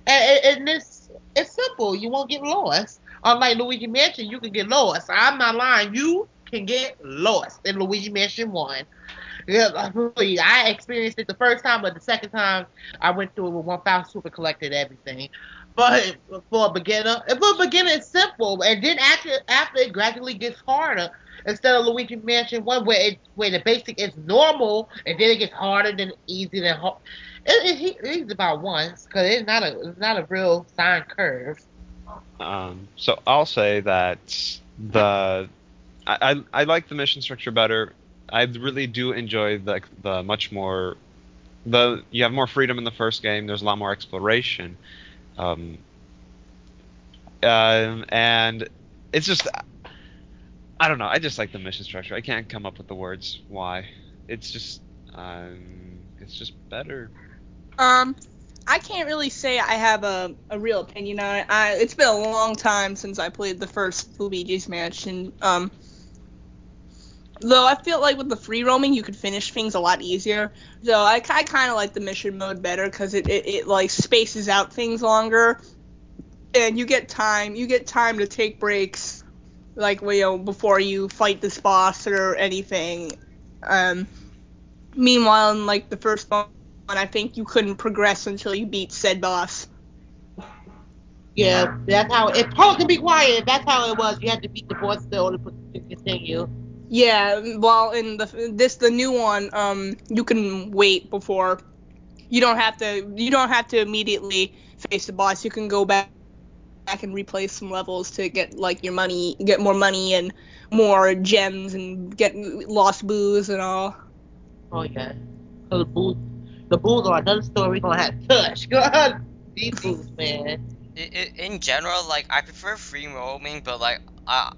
and it's simple. You won't get lost. Unlike Luigi Mansion, you can get lost. I'm not lying. You can get lost in Luigi Mansion 1. Yeah, really, I experienced it the first time, but the second time I went through it with one file, super collected everything. But for a beginner, it's simple. And then after it gradually gets harder, instead of Luigi Mansion 1, where the basic is normal, and then it gets harder than easy than hard. It's about once because it's not a real sine curve. So I'll say that I like the mission structure better. I really do enjoy the much more the you have more freedom in the first game. There's a lot more exploration. And it's just, I don't know. I just like the mission structure. I can't come up with the words why. It's just better. I can't really say I have a real opinion on it. It's been a long time since I played the first Luigi's Mansion. Though I feel like with the free roaming, you could finish things a lot easier. So I kind of like the mission mode better because it like spaces out things longer, and you get time to take breaks, like before you fight this boss or anything. Meanwhile, in like the first one, I think you couldn't progress until you beat said boss. Yeah, that's how it. Paul can be quiet. That's how it was. You had to beat the boss still to continue. Yeah, well, in the new one, you can wait before. You don't have to immediately face the boss. You can go back and replay some levels to get like your money, get more money and more gems and get lost boos and all. Oh yeah, so the boos are another story we're gonna have to touch. God, these boos, man. In general, like I prefer free roaming, but I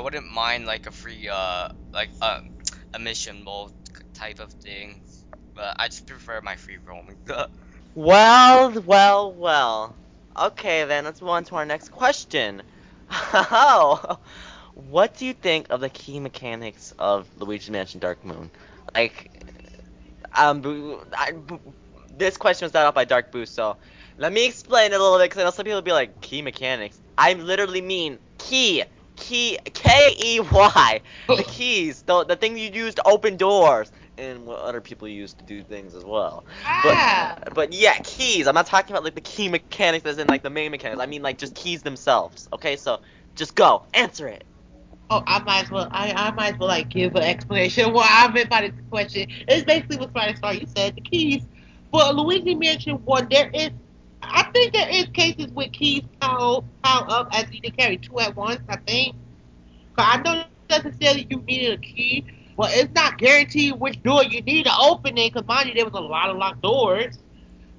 wouldn't mind like a free a mission mode type of thing. But I just prefer my free roaming. Well. Okay then, let's move on to our next question. What do you think of the key mechanics of Luigi's Mansion: Dark Moon? Like, this question was brought up by Dark Boo, so. Let me explain it a little bit, because I know some people will be like, key mechanics. I literally mean key, K-E-Y. The keys, the thing you use to open doors, and what other people use to do things as well. Ah. But yeah, keys. I'm not talking about like the key mechanics as in like the main mechanics. I mean like just keys themselves. Okay, so just go. Answer it. Oh, I might as well like give an explanation of what I meant by this question. It's basically what Spider Staryu said, the keys. But Luigi mentioned one, I think there is cases with keys piled up as you can carry two at once, I think. But I know not necessarily you needed a key, but it's not guaranteed which door you need to open it, because mind you, there was a lot of locked doors.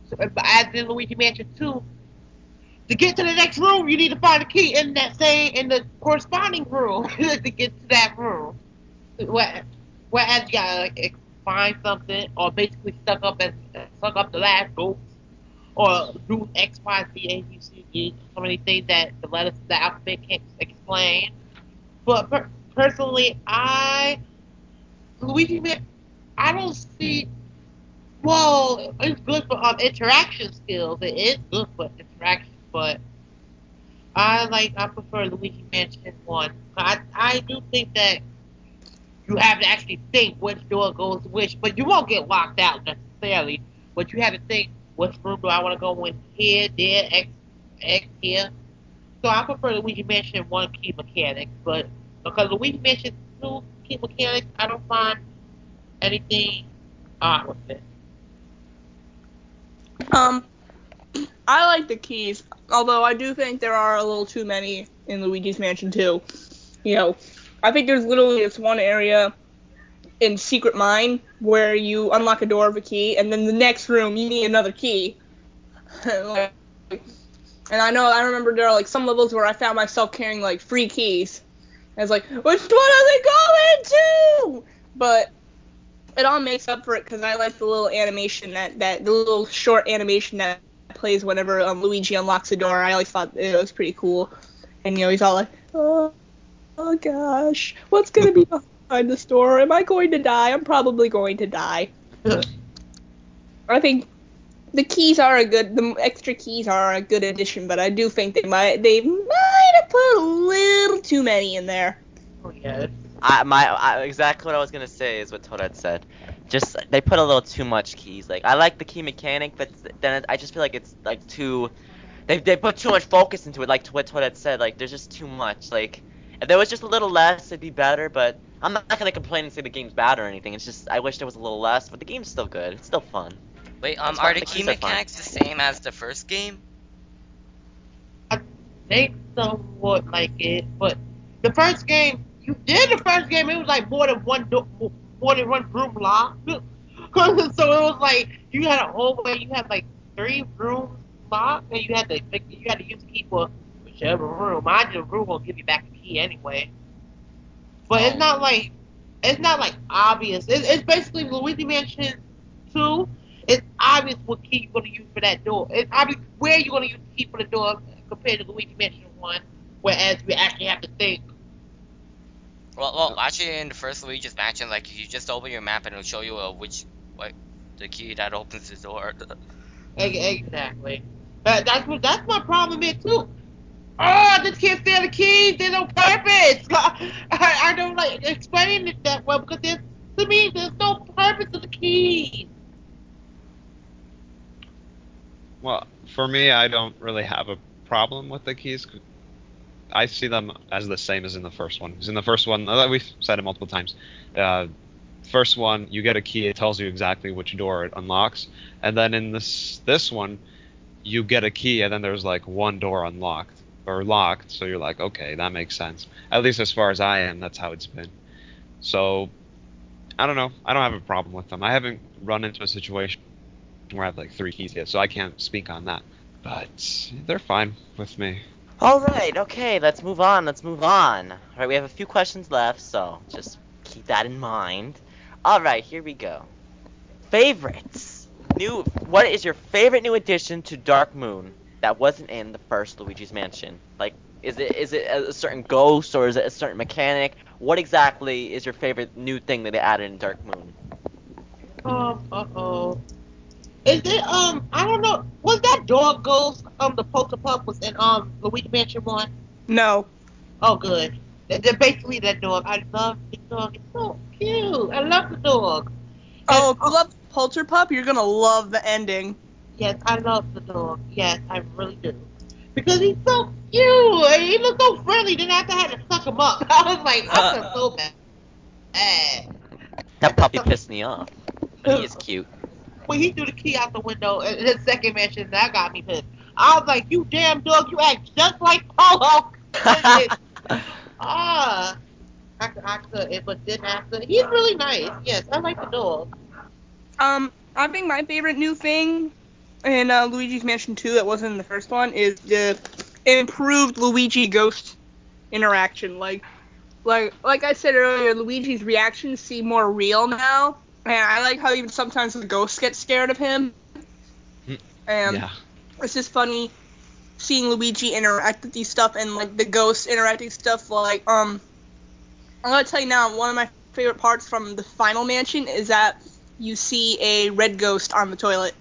So, as in Luigi Mansion 2. To get to the next room, you need to find a key in the corresponding room to get to that room. Whereas you gotta like, find something, or basically suck up the last goat. Or do X, Y, Z, A, U, C, D, so many things that the letters of the alphabet can't explain. But personally, I don't see. Well, it's good for interaction skills. It is good for interaction, but I prefer Luigi Mansion 1. I do think that You have to actually think which door goes which, but you won't get locked out necessarily. But you have to think, which room do I want to go in? Here, there, X, here. So I prefer Luigi Mansion 1 key mechanics, but because Luigi Mansion 2 key mechanics, I don't find anything odd with it. I like the keys, although I do think there are a little too many in Luigi's Mansion 2. You know, I think there's literally this one area in Secret Mine where you unlock a door with a key, and then the next room you need another key. And I remember there are like some levels where I found myself carrying like 3 keys. I was like, which one are they going to? But it all makes up for it because I like the little animation that the little short animation that plays whenever Luigi unlocks a door. I always thought it was pretty cool. And you know, he's all like, oh gosh, what's going to be behind this door? Am I going to die? I'm probably going to die. I think the extra keys are a good addition, but I do think they might have put a little too many in there. Oh yeah. Exactly what I was gonna say is what Toadette said. Just they put a little too much keys. Like I like the key mechanic, but then I just feel like it's like too. They put too much focus into it, like to what Toadette said. Like there's just too much. Like if there was just a little less, it'd be better. But I'm not gonna complain and say the game's bad or anything. It's just I wish there was a little less, but the game's still good. It's still fun. Wait, are the key mechanics the same as the first game? I think somewhat like it, but the first game, it was like more than one room locked. So it was like, you had a whole way, you had like 3 rooms locked, and you had to use the key for whichever room. I did a room won't give you back the key anyway. But it's not like obvious. It's basically Luigi Mansion 2. It's obvious what key you're going to use for that door. It's obvious where you're going to use the key for the door compared to Luigi Mansion 1, whereas you actually have to think. Well, actually in the first Luigi's Mansion, like, you just open your map and it'll show you which, like, the key that opens the door. Exactly. That's my problem here, too. Oh, I just can't stand the keys. They're no purpose. I don't like explaining it that well because to me, there's no purpose to the keys. Well, for me, I don't really have a problem with the keys. I see them as the same as in the first one. Because in the first one, we've said it multiple times. First one, you get a key, it tells you exactly which door it unlocks. And then in this one, you get a key, and then there's like one door unlocked or locked. So you're like, okay, that makes sense. At least as far as I am, that's how it's been. So I don't know. I don't have a problem with them. I haven't run into a situation where I have like 3 keys yet, so I can't speak on that. But they're fine with me. Alright, okay, let's move on. Alright, we have a few questions left, so just keep that in mind. Alright, here we go. Favorites. What is your favorite new addition to Dark Moon that wasn't in the first Luigi's Mansion? Like, is it a certain ghost, or is it a certain mechanic? What exactly is your favorite new thing that they added in Dark Moon? Is it, I don't know, was that dog ghost, the Polterpup was in, Luigi Mansion 1? No. Oh, good. They're basically that dog. I love the dog. It's so cute. I love the dog. Oh, if you love Polterpup, you're gonna love the ending. Yes, I love the dog. Yes, I really do. Because he's so cute, and he looks so friendly, then after I had to suck him up. I was like, I feel so bad. That puppy pissed me off, but he is cute. When he threw the key out the window in his second mansion, that got me pissed. I was like, you damn dog, you act just like Polo. I couldn't, but then after, he's really nice. Yes, I like the dog. I think my favorite new thing in Luigi's Mansion 2 that wasn't in the first one is the improved Luigi ghost interaction. Like I said earlier, Luigi's reactions seem more real now. And I like how even sometimes the ghosts get scared of him. And It's just funny seeing Luigi interact with these stuff and, like, the ghosts interacting stuff. Like, I'm going to tell you now, one of my favorite parts from the final mansion is that you see a red ghost on the toilet.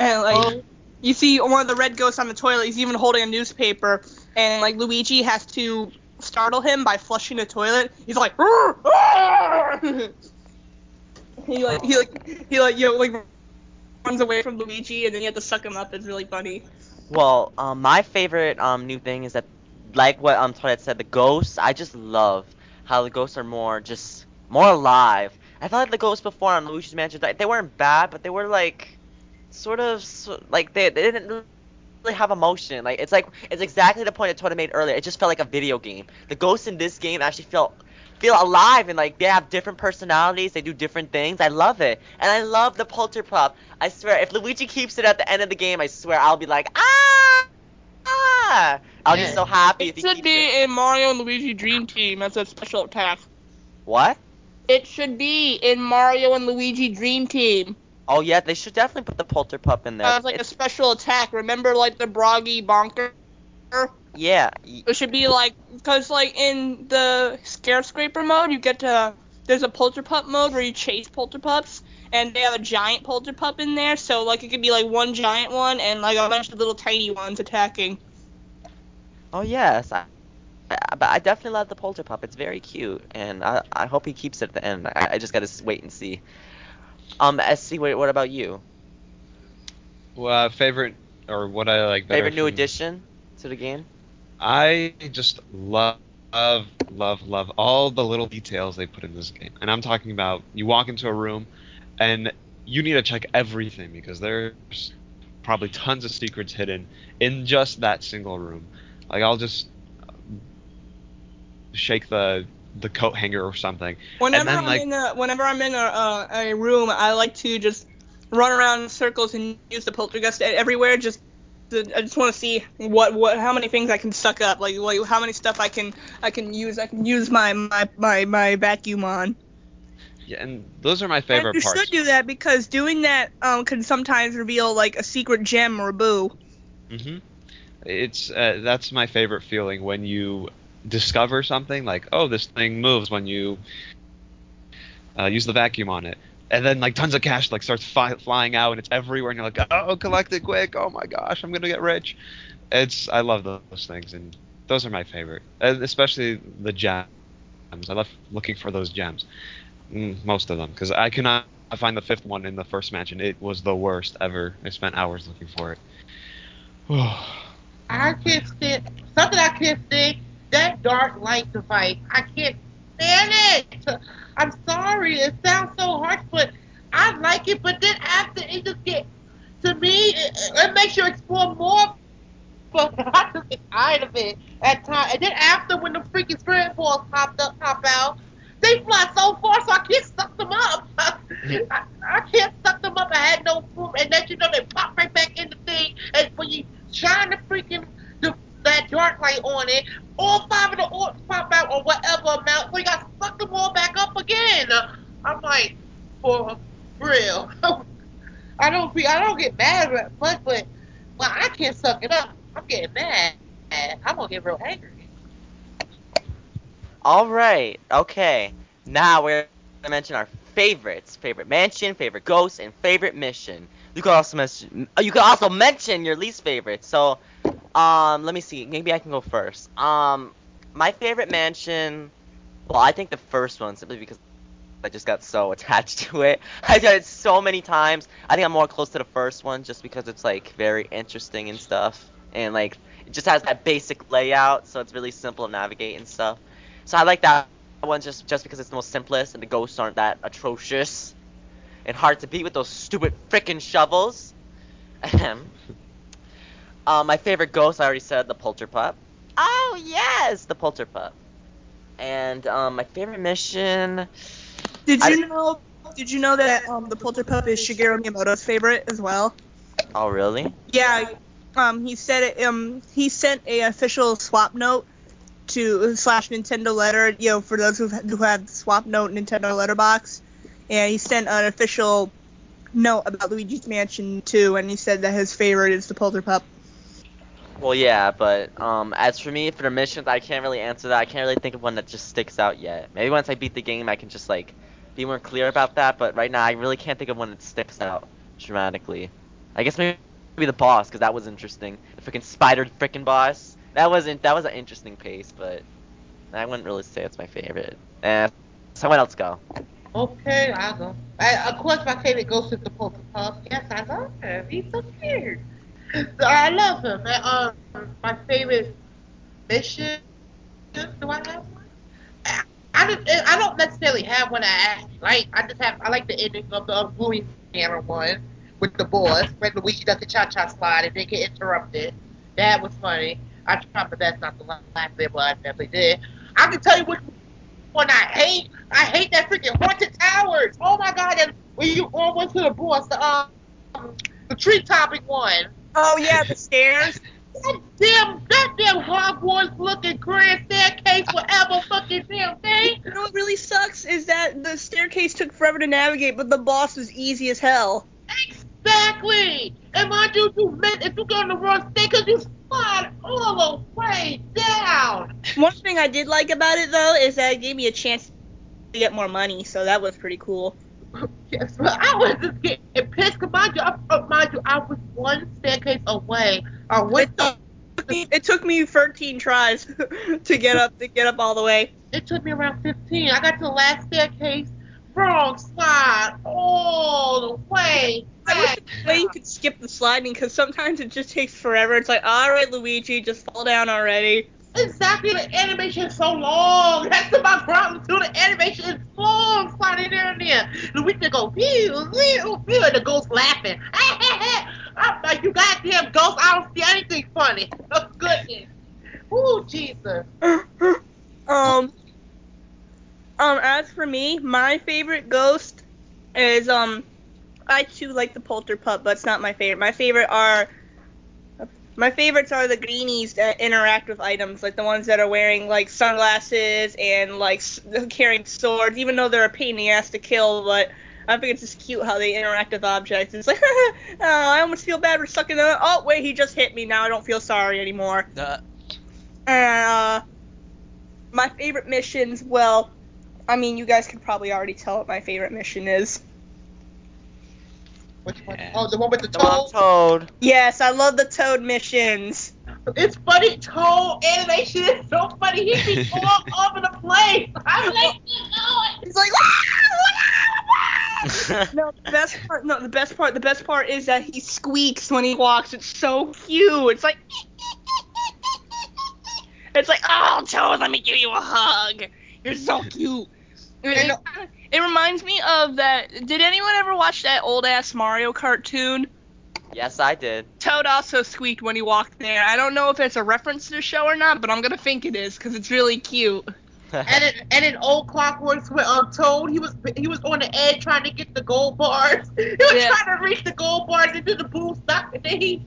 And, like, You see one of the red ghosts on the toilet. He's even holding a newspaper. And, like, Luigi has to startle him by flushing the toilet, he's like, "Arr, arr!" He runs away from Luigi, and then you have to suck him up. It's really funny. Well, my favorite new thing is that, like what Toadette said, the ghosts. I just love how the ghosts are more alive. I felt like the ghosts before on Luigi's Mansion, they weren't bad, but they were they didn't really have emotion. It's exactly the point that Toadette made earlier. It just felt like a video game. The ghosts in this game actually feel alive, and they have different personalities, they do different things. I love it. And I love the Polterpup. I swear, if Luigi keeps it at the end of the game, I swear I'll be like, ah! I'll be so happy if he keeps it. It should be in Mario and Luigi Dream Team as a special attack. What? It should be in Mario and Luigi Dream Team. Oh yeah, they should definitely put the Polterpup in there. That was a special attack. Remember the Broggy Bonker? Yeah. It should be because in the Scare Scraper mode, you get to, there's a Polterpup mode where you chase Polterpups, and they have a giant Polterpup in there, so it could be one giant one and a bunch of little tiny ones attacking. Oh yes, I definitely love the Polterpup. It's very cute, and I hope he keeps it at the end. I just gotta wait and see. SC, what about you? Well, favorite new addition to the game? I just love all the little details they put in this game. And I'm talking about, you walk into a room and you need to check everything because there's probably tons of secrets hidden in just that single room. I'll just shake the coat hanger or something. Whenever I'm in a room, I like to just run around in circles and use the poltergeist everywhere. I just want to see what how many things I can suck up, how many stuff I can use my vacuum on. Yeah, and those are my favorite parts. You should do that because doing that can sometimes reveal a secret gem or a boo. Mhm. It's that's my favorite feeling when you discover something this thing moves when you use the vacuum on it. And then, tons of cash, starts flying out, and it's everywhere, and you're collect it quick, oh my gosh, I'm gonna get rich. I love those things, and those are my favorite. Especially the gems. I love looking for those gems. Most of them, because I cannot find the fifth one in the first mansion. It was the worst ever. I spent hours looking for it. I can't stand, something I can't stand, that dark light device. I can't stand it! I'm sorry, it sounds so harsh, but I like it, but then after it just gets, to me, it makes you explore more, but I just get tired of it at times. And then after, when the freaking spirit balls pop out, they fly so far, so I can't suck them up. I can't suck them up, I had no room, and then they pop right back in the thing, and when you shine the freaking, that dark light on it, all five of the orbs pop out or whatever amount, we got to fuck them all back up again. I'm like, for real. I don't get mad at it much, but when I can't suck it up, I'm getting mad. I'm gonna get real angry. All right, okay. Now we're gonna mention our favorites: favorite mansion, favorite ghost, and favorite mission. You can also mention your least favorite. So, let me see. Maybe I can go first. My favorite mansion. Well, I think the first one, simply because I just got so attached to it. I've done it so many times. I think I'm more close to the first one, just because it's very interesting and stuff, and it just has that basic layout, so it's really simple to navigate and stuff. So I like that one just because it's the most simplest, and the ghosts aren't that atrocious and hard to beat with those stupid frickin' shovels. My favorite ghost, I already said, the Polterpup. Oh, yes, the Polterpup. And my favorite mission... Did you know that the Polterpup is Shigeru Miyamoto's favorite as well? Oh, really? Yeah. He said he sent a official Swap Note to / Nintendo letter, for those who have Swap Note Nintendo letterbox. And he sent an official note about Luigi's Mansion 2, and he said that his favorite is the Polterpup. Well, yeah, but as for me, for the missions, I can't really answer that. I can't really think of one that just sticks out yet. Maybe once I beat the game, I can just, be more clear about that. But right now, I really can't think of one that sticks out dramatically. I guess maybe the boss, because that was interesting. The freaking spider freaking boss. That was an interesting pace, but I wouldn't really say it's my favorite. Someone else go. Okay, I'll go. Of course, my favorite ghost is the Polterpup. Yes, I love him. He's so cute. I love him. My favorite mission. Do I have one? I don't necessarily have one I actually like. I like the ending of the Louisiana one with the boss when Luigi does the cha-cha slide and they get interrupted. That was funny. I tried, but that's not the last level I definitely did. I can tell you which one I hate. I hate that freaking Haunted Towers. Oh my god! And when you all went to the boss, the tree topping one. Oh yeah, the stairs. That damn Hogwarts looking grand staircase forever fucking damn thing. You know what really sucks is that the staircase took forever to navigate, but the boss was easy as hell. Exactly! And mind you, if you go on the wrong staircase, you slide all the way down! One thing I did like about it, though, is that it gave me a chance to get more money, so that was pretty cool. Yes, but I was just getting pissed, because mind you, I was one staircase away. It took me 13 tries to get up all the way. It took me around 15. I got to the last staircase, wrong slide all the way. I wish the way you could skip the sliding, because sometimes it just takes forever. It's like, all right, Luigi, just fall down already. Exactly, the animation is so long. That's my problem too. The animation is long, sliding there and there. Luigi go, pew, pew, pew, and the ghost laughing. I'm like, you goddamn ghost, I don't see anything funny. Oh, goodness. Ooh, Jesus. As for me, my favorite ghost is, I too like the Polterpup, but it's not my favorite. My favorites are the greenies that interact with items, like the ones that are wearing, like, sunglasses and, like, carrying swords, even though they're a pain in the ass to kill, but I think it's just cute how they interact with objects. It's like, oh, I almost feel bad for sucking up. Oh, wait, he just hit me. Now I don't feel sorry anymore. My favorite missions, well, I mean, you guys can probably already tell what my favorite mission is. Which one? Yeah. Oh, the one with the toad? Toad. Yes, I love the toad missions. This funny toad animation is so funny. He be all over the place. I'm like, oh. He's like, ah! The best part is that he squeaks when he walks. It's so cute. It's like, it's like, oh, Toad, let me give you a hug. You're so cute. It reminds me of that. Did anyone ever watch that old-ass Mario cartoon? Yes, I did. Toad also squeaked when he walked there. I don't know if it's a reference to the show or not, but I'm going to think it is because it's really cute. And in Old Clockworks with Toad, he was on the edge trying to get the gold bars. He was trying to reach the gold bars into the bull stock, and then he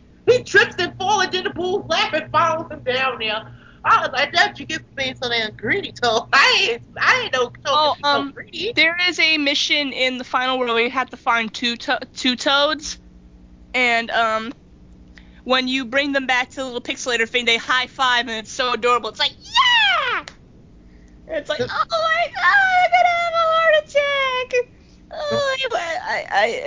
trips and falls into the bull's lap and follows him down there. I was like, that you get being so damn greedy, Toad. I ain't no Toad. Oh, so greedy. There is a mission in the final world where you have to find two Toads, and when you bring them back to the little pixelator thing, they high five, and it's so adorable. It's like, yeah! And it's like, oh my god, I'm gonna have a heart attack. Oh,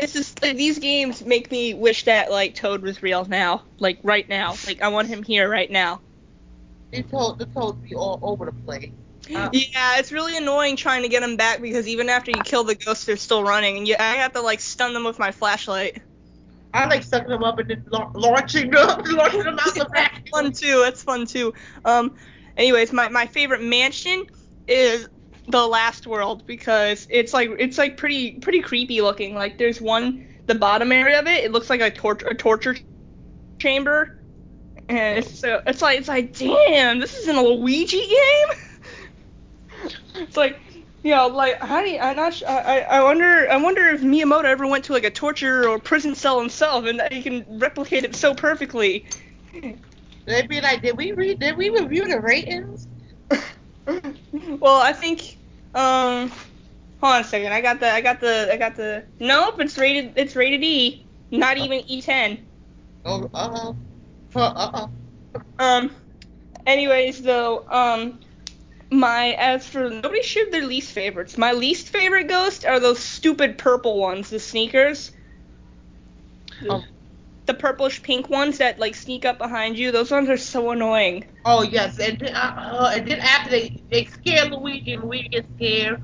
it's just like, these games make me wish that like Toad was real now, like right now. Like I want him here right now. The toads be all over the place. Yeah, it's really annoying trying to get them back because even after you kill the ghosts, they're still running. And I have to, like, stun them with my flashlight. I like sucking them up and then launching them out the back. That's fun, too. Anyways, my favorite mansion is the last world because it's pretty creepy looking. Like, there's one, the bottom area of it, it looks like a torture chamber. And so it's like, damn, this isn't a Luigi game. It's like, you know, like, honey, I wonder if Miyamoto ever went to like a torture or prison cell himself, and that he can replicate it so perfectly. They'd be like, did we review the ratings? Well, I think, hold on a second, I got the. Nope, it's rated E, not even E10. Oh, uh-oh. Anyways, though, nobody shared their least favorites. My least favorite ghosts are those stupid purple ones, the sneakers. Oh. the purplish pink ones that like sneak up behind you. Those ones are so annoying. Oh yes, and then after they scare Luigi, and Luigi gets scared.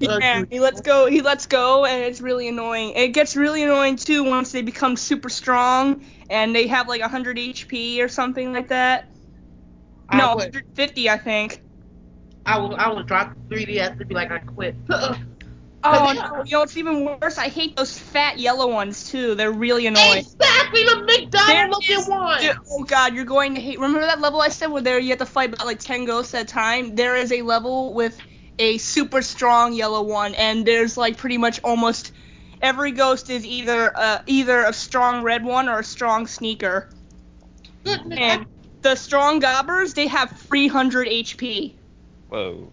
Yeah, he lets go, and it's really annoying. It gets really annoying too once they become super strong and they have like 100 HP or something like that. 150, I think. I would drop 3DS to be like, I quit. Oh, no. You know what's even worse? I hate those fat yellow ones, too. They're really annoying. Exactly, the McDonald's-looking ones! Oh, God, you're going to hate... Remember that level I said where there you have to fight about, like, 10 ghosts at a time? There is a level with a super strong yellow one, and there's, like, pretty much almost every ghost is either a strong red one or a strong sneaker. Goodness. And the strong gobbers, they have 300 HP. Whoa.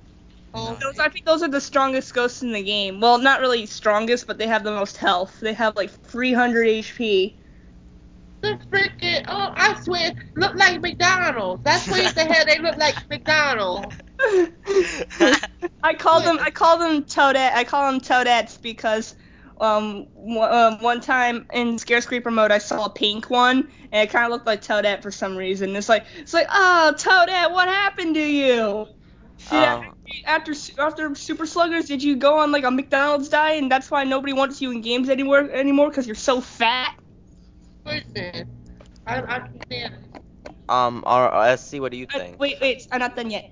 I think those are the strongest ghosts in the game. Well, not really strongest, but they have the most health. They have, like, 300 HP. The freaking... Oh, I swear, look like McDonald's. That's what the hell they look like, McDonald's. I call them Toadette. I call them Toadettes because one time in Scare Screeper mode, I saw a pink one, and it kind of looked like Toadette for some reason. It's like, oh, Toadette, what happened to you? After Super Sluggers, did you go on, like, a McDonald's diet, and that's why nobody wants you in games anymore, because you're so fat? Listen, I can't stand it. SC, what do you think? Wait, I'm not done yet.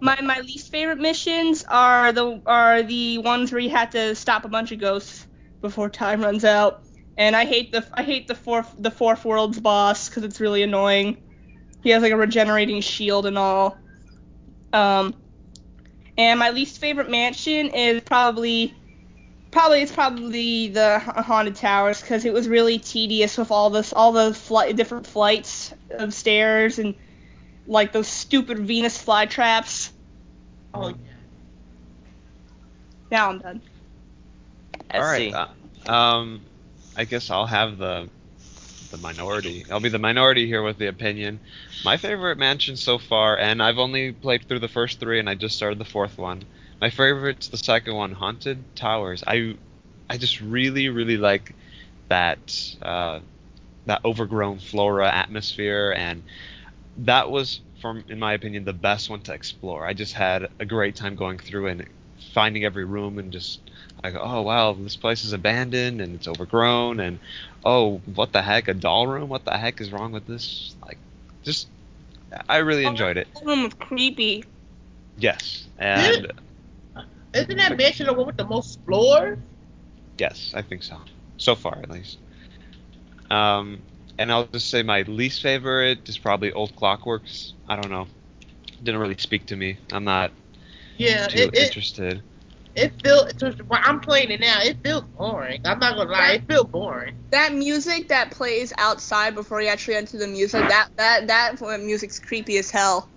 My least favorite missions are the ones where you have to stop a bunch of ghosts before time runs out, and I hate the fourth world's boss, because it's really annoying. He has, like, a regenerating shield and all. And my least favorite mansion is probably the Haunted Towers, because it was really tedious with all the different flights of stairs and, like, those stupid Venus flytraps. Oh, yeah. Now I'm done. All right. I guess I'll have the minority. I'll be the minority here with the opinion. My favorite mansion so far, and I've only played through the first three, and I just started the fourth one. My favorite's the second one, Haunted Towers. I just really, really like that overgrown flora atmosphere, and that was, in my opinion, the best one to explore. I just had a great time going through and finding every room, and just I go, oh wow, this place is abandoned and it's overgrown, and oh, what the heck, a doll room? What the heck is wrong with this? Like, just, I really enjoyed it. The doll room was creepy. Yes, and isn't that mansion the one with the most floors? Yes, I think so. So far, at least. And I'll just say my least favorite is probably Old Clockworks. I don't know. Didn't really speak to me. I'm not interested. It feels, well, I'm playing it now, it feels boring. I'm not gonna lie, it feels boring. That music that plays outside before you actually enter the music, that music's creepy as hell.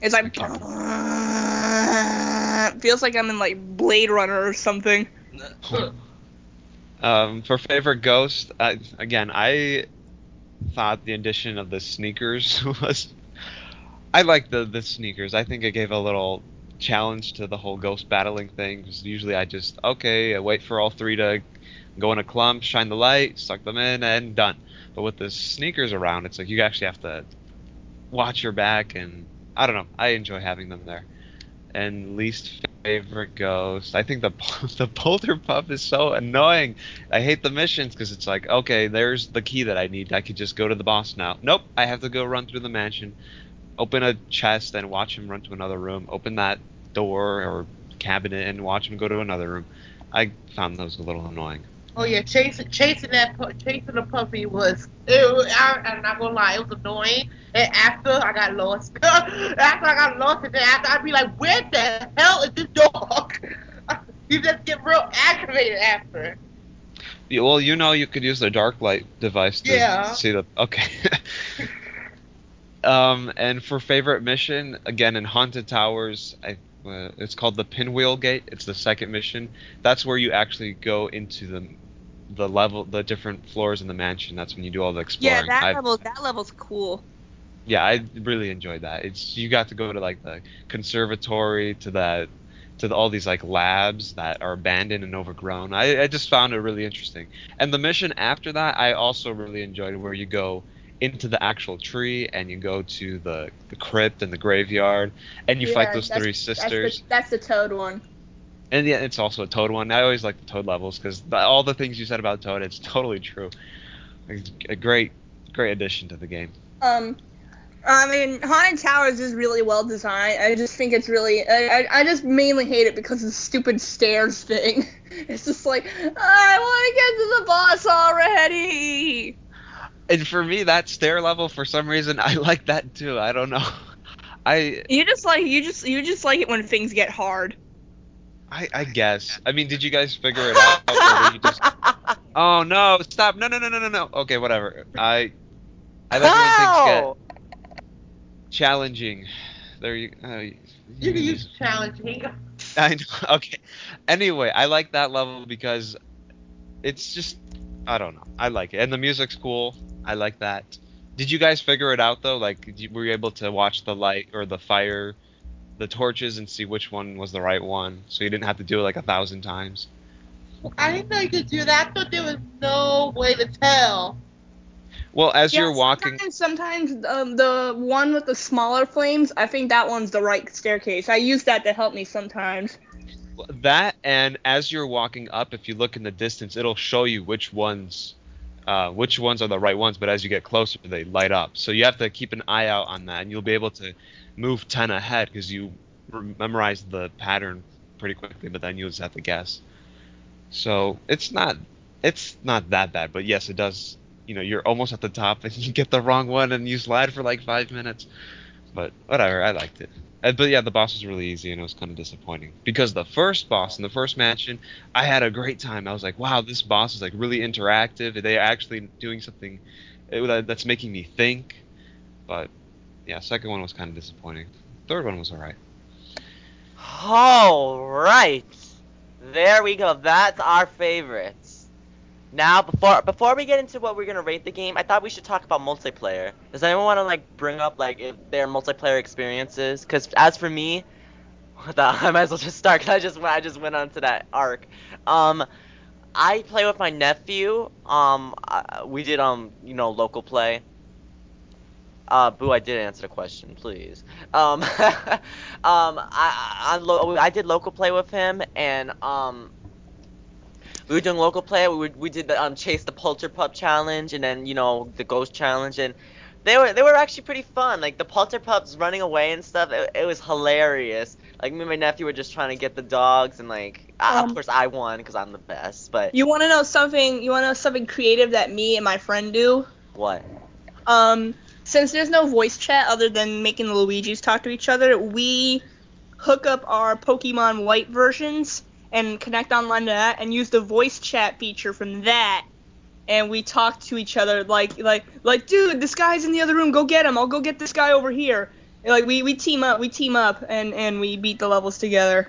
It's like, feels like I'm in, like, Blade Runner or something. For favorite ghost, again, I thought the addition of the sneakers was, I like the sneakers. I think it gave a little challenge to the whole ghost battling thing, because usually I wait for all three to go in a clump, shine the light, suck them in, and done. But with the sneakers around, it's like you actually have to watch your back, and I don't know, I enjoy having them there. And least favorite ghost, I think the Polterpup is so annoying. I hate the missions, because it's like, okay, there's the key that I need, I could just go to the boss now. Nope, I have to go run through the mansion, open a chest, and watch him run to another room, open that door or cabinet and watch him go to another room. I found those a little annoying. Oh yeah, chasing the puppy was. I'm not gonna lie, it was annoying. And after I got lost, and then after I'd be like, where the hell is this dog? You just get real aggravated after. Yeah, well, you know, you could use the dark light device to see the. Okay. And for favorite mission, again, in Haunted Towers, it's called the Pinwheel Gate. It's the second mission. That's where you actually go into the level, the different floors in the mansion. That's when you do all the exploring. Yeah, that level's cool. Yeah, I really enjoyed that. You got to go to, like, the conservatory, to that to all these like labs that are abandoned and overgrown. I just found it really interesting. And the mission after that I also really enjoyed, where you go into the actual tree and you go to the crypt and the graveyard and you fight those three sisters. That's the Toad one. And yeah, it's also a Toad one. I always like the Toad levels because all the things you said about Toad, it's totally true. It's a great addition to the game. I mean, Haunted Towers is really well designed. I just think it's really... I just mainly hate it because of the stupid stairs thing. It's just like, I want to get to the boss already! And for me, that stair level, for some reason, I like that too. I don't know. You just like it when things get hard. I guess. I mean, did you guys figure it out? Or did you just... Oh no! Stop! No! Okay, whatever. I like when things get challenging. There you. You can use challenging. I know. Okay. Anyway, I like that level because it's just, I don't know. I like it, and the music's cool. I like that. Did you guys figure it out though? Like, were you able to watch the light or the fire, the torches, and see which one was the right one, so you didn't have to do it like 1,000 times? I didn't know you could do that, but there was no way to tell. Well, as you're walking... Sometimes the one with the smaller flames, I think that one's the right staircase. I use that to help me sometimes. That, and as you're walking up, if you look in the distance, it'll show you which ones are the right ones, but as you get closer, they light up. So you have to keep an eye out on that, and you'll be able to move 10 ahead because you memorize the pattern pretty quickly, but then you'll just have to guess. So it's not that bad, but yes, it does. You know, you're almost at the top and you get the wrong one and you slide for like 5 minutes. But whatever, I liked it. But yeah, the boss was really easy and it was kind of disappointing because the first boss in the first mansion, I had a great time. I was like, wow, this boss is like really interactive. They're actually doing something that's making me think. But yeah, second one was kind of disappointing. Third one was all right. All right. There we go. That's our favorites. Now, before we get into what we're gonna rate the game, I thought we should talk about multiplayer. Does anyone want to like bring up like if their multiplayer experiences? Because as for me, I might as well just start. Cause I just went onto that arc. I play with my nephew. We did local play. Boo, I did answer the question, please. I did local play with him, and we were doing local play. We did the chase the Polterpup challenge, and then the ghost challenge, and they were actually pretty fun. Like the Polterpups running away and stuff, it was hilarious. Like me and my nephew were just trying to get the dogs, and like of course I won because I'm the best. But you want to know something? You want to know something creative that me and my friend do? What? Since there's no voice chat other than making the Luigis talk to each other, we hook up our Pokemon White versions and connect online to that and use the voice chat feature from that. And we talk to each other like dude, this guy's in the other room, go get him. I'll go get this guy over here. And like we team up and we beat the levels together.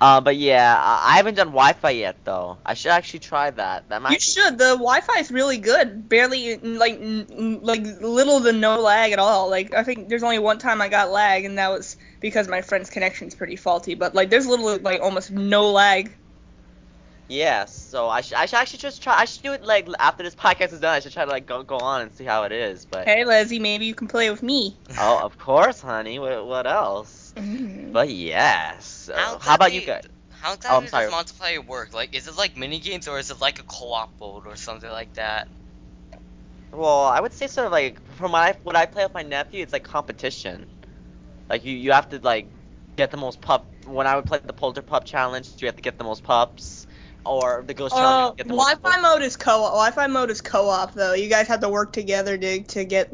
But yeah, I haven't done Wi-Fi yet though. I should actually try that. You should. The Wi-Fi is really good. Barely like little to no lag at all. Like I think there's only one time I got lag, and that was because my friend's connection's pretty faulty. But like there's little like almost no lag. Yeah. So I should actually just try. I should do it like after this podcast is done. I should try to like go on and see how it is. But hey, Leslie, maybe you can play with me. Oh, of course, honey. What else? Mm-hmm. But yes. How about you guys? How does multiplayer work? Like, is it like mini games or is it like a co-op mode or something like that? Well, I would say sort of like from what I play with my nephew, it's like competition. Like you have to like get the most pup. When I would play the Polterpup challenge, you have to get the most pups. Or the ghost challenge. Wi-Fi mode is co-op though. You guys have to work together to get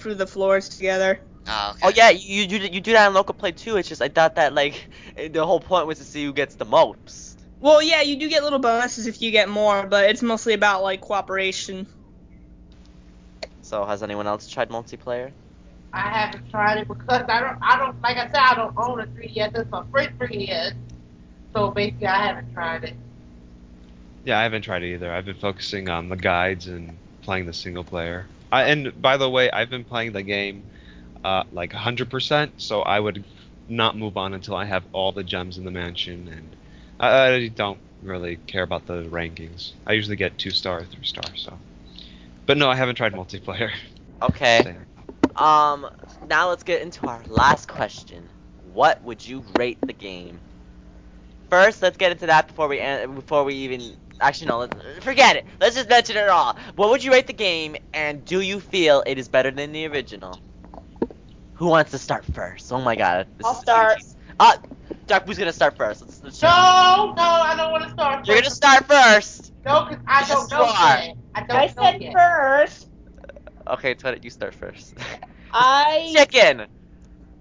through the floors together. Oh, okay. Oh yeah, you do that in local play too. It's just I thought that like the whole point was to see who gets the most. Well, yeah, you do get little bonuses if you get more, but it's mostly about like cooperation. So has anyone else tried multiplayer? I haven't tried it because I don't like I said I don't own a 3DS. That's my first 3DS. So basically I haven't tried it. Yeah, I haven't tried it either. I've been focusing on the guides and playing the single player. And by the way, I've been playing the game. Like 100%, so I would not move on until I have all the gems in the mansion, and I don't really care about the rankings. I usually get 2-star, 3-star, so. But no, I haven't tried multiplayer. Okay. Now let's get into our last question. What would you rate the game? First, let's get into that before we even... Actually, no, forget it. Let's just mention it all. What would you rate the game, and do you feel it is better than the original? Who wants to start first? Oh my god. I'll start. Dark Boo's gonna start first. Let's no, I don't want to start first. You're gonna start first. No, because I don't know yet. I said first. Okay, Toadette, you start first. Chicken!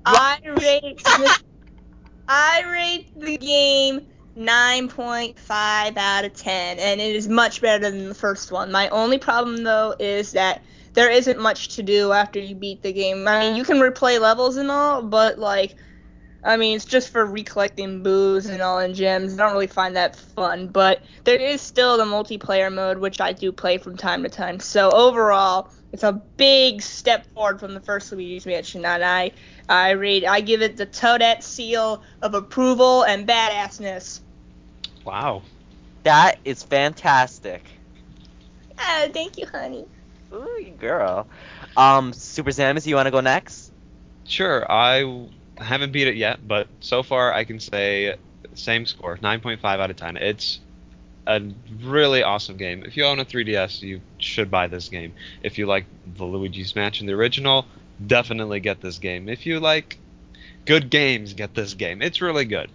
I rate the game 9.5 out of 10, and it is much better than the first one. My only problem, though, is that there isn't much to do after you beat the game. I mean, you can replay levels and all, but, like, I mean, it's just for recollecting boos and all and gems. I don't really find that fun, but there is still the multiplayer mode, which I do play from time to time. So overall, it's a big step forward from the first Luigi's Mansion, and I give it the Toadette seal of approval and badassness. Wow. That is fantastic. Oh, thank you, honey. Ooh, girl. Super Zambezi, you want to go next? Sure, I haven't beat it yet, but so far I can say same score, 9.5 out of 10. It's a really awesome game. If you own a 3DS, you should buy this game. If you like the Luigi's Mansion, the original, definitely get this game. If you like good games, get this game. It's really good.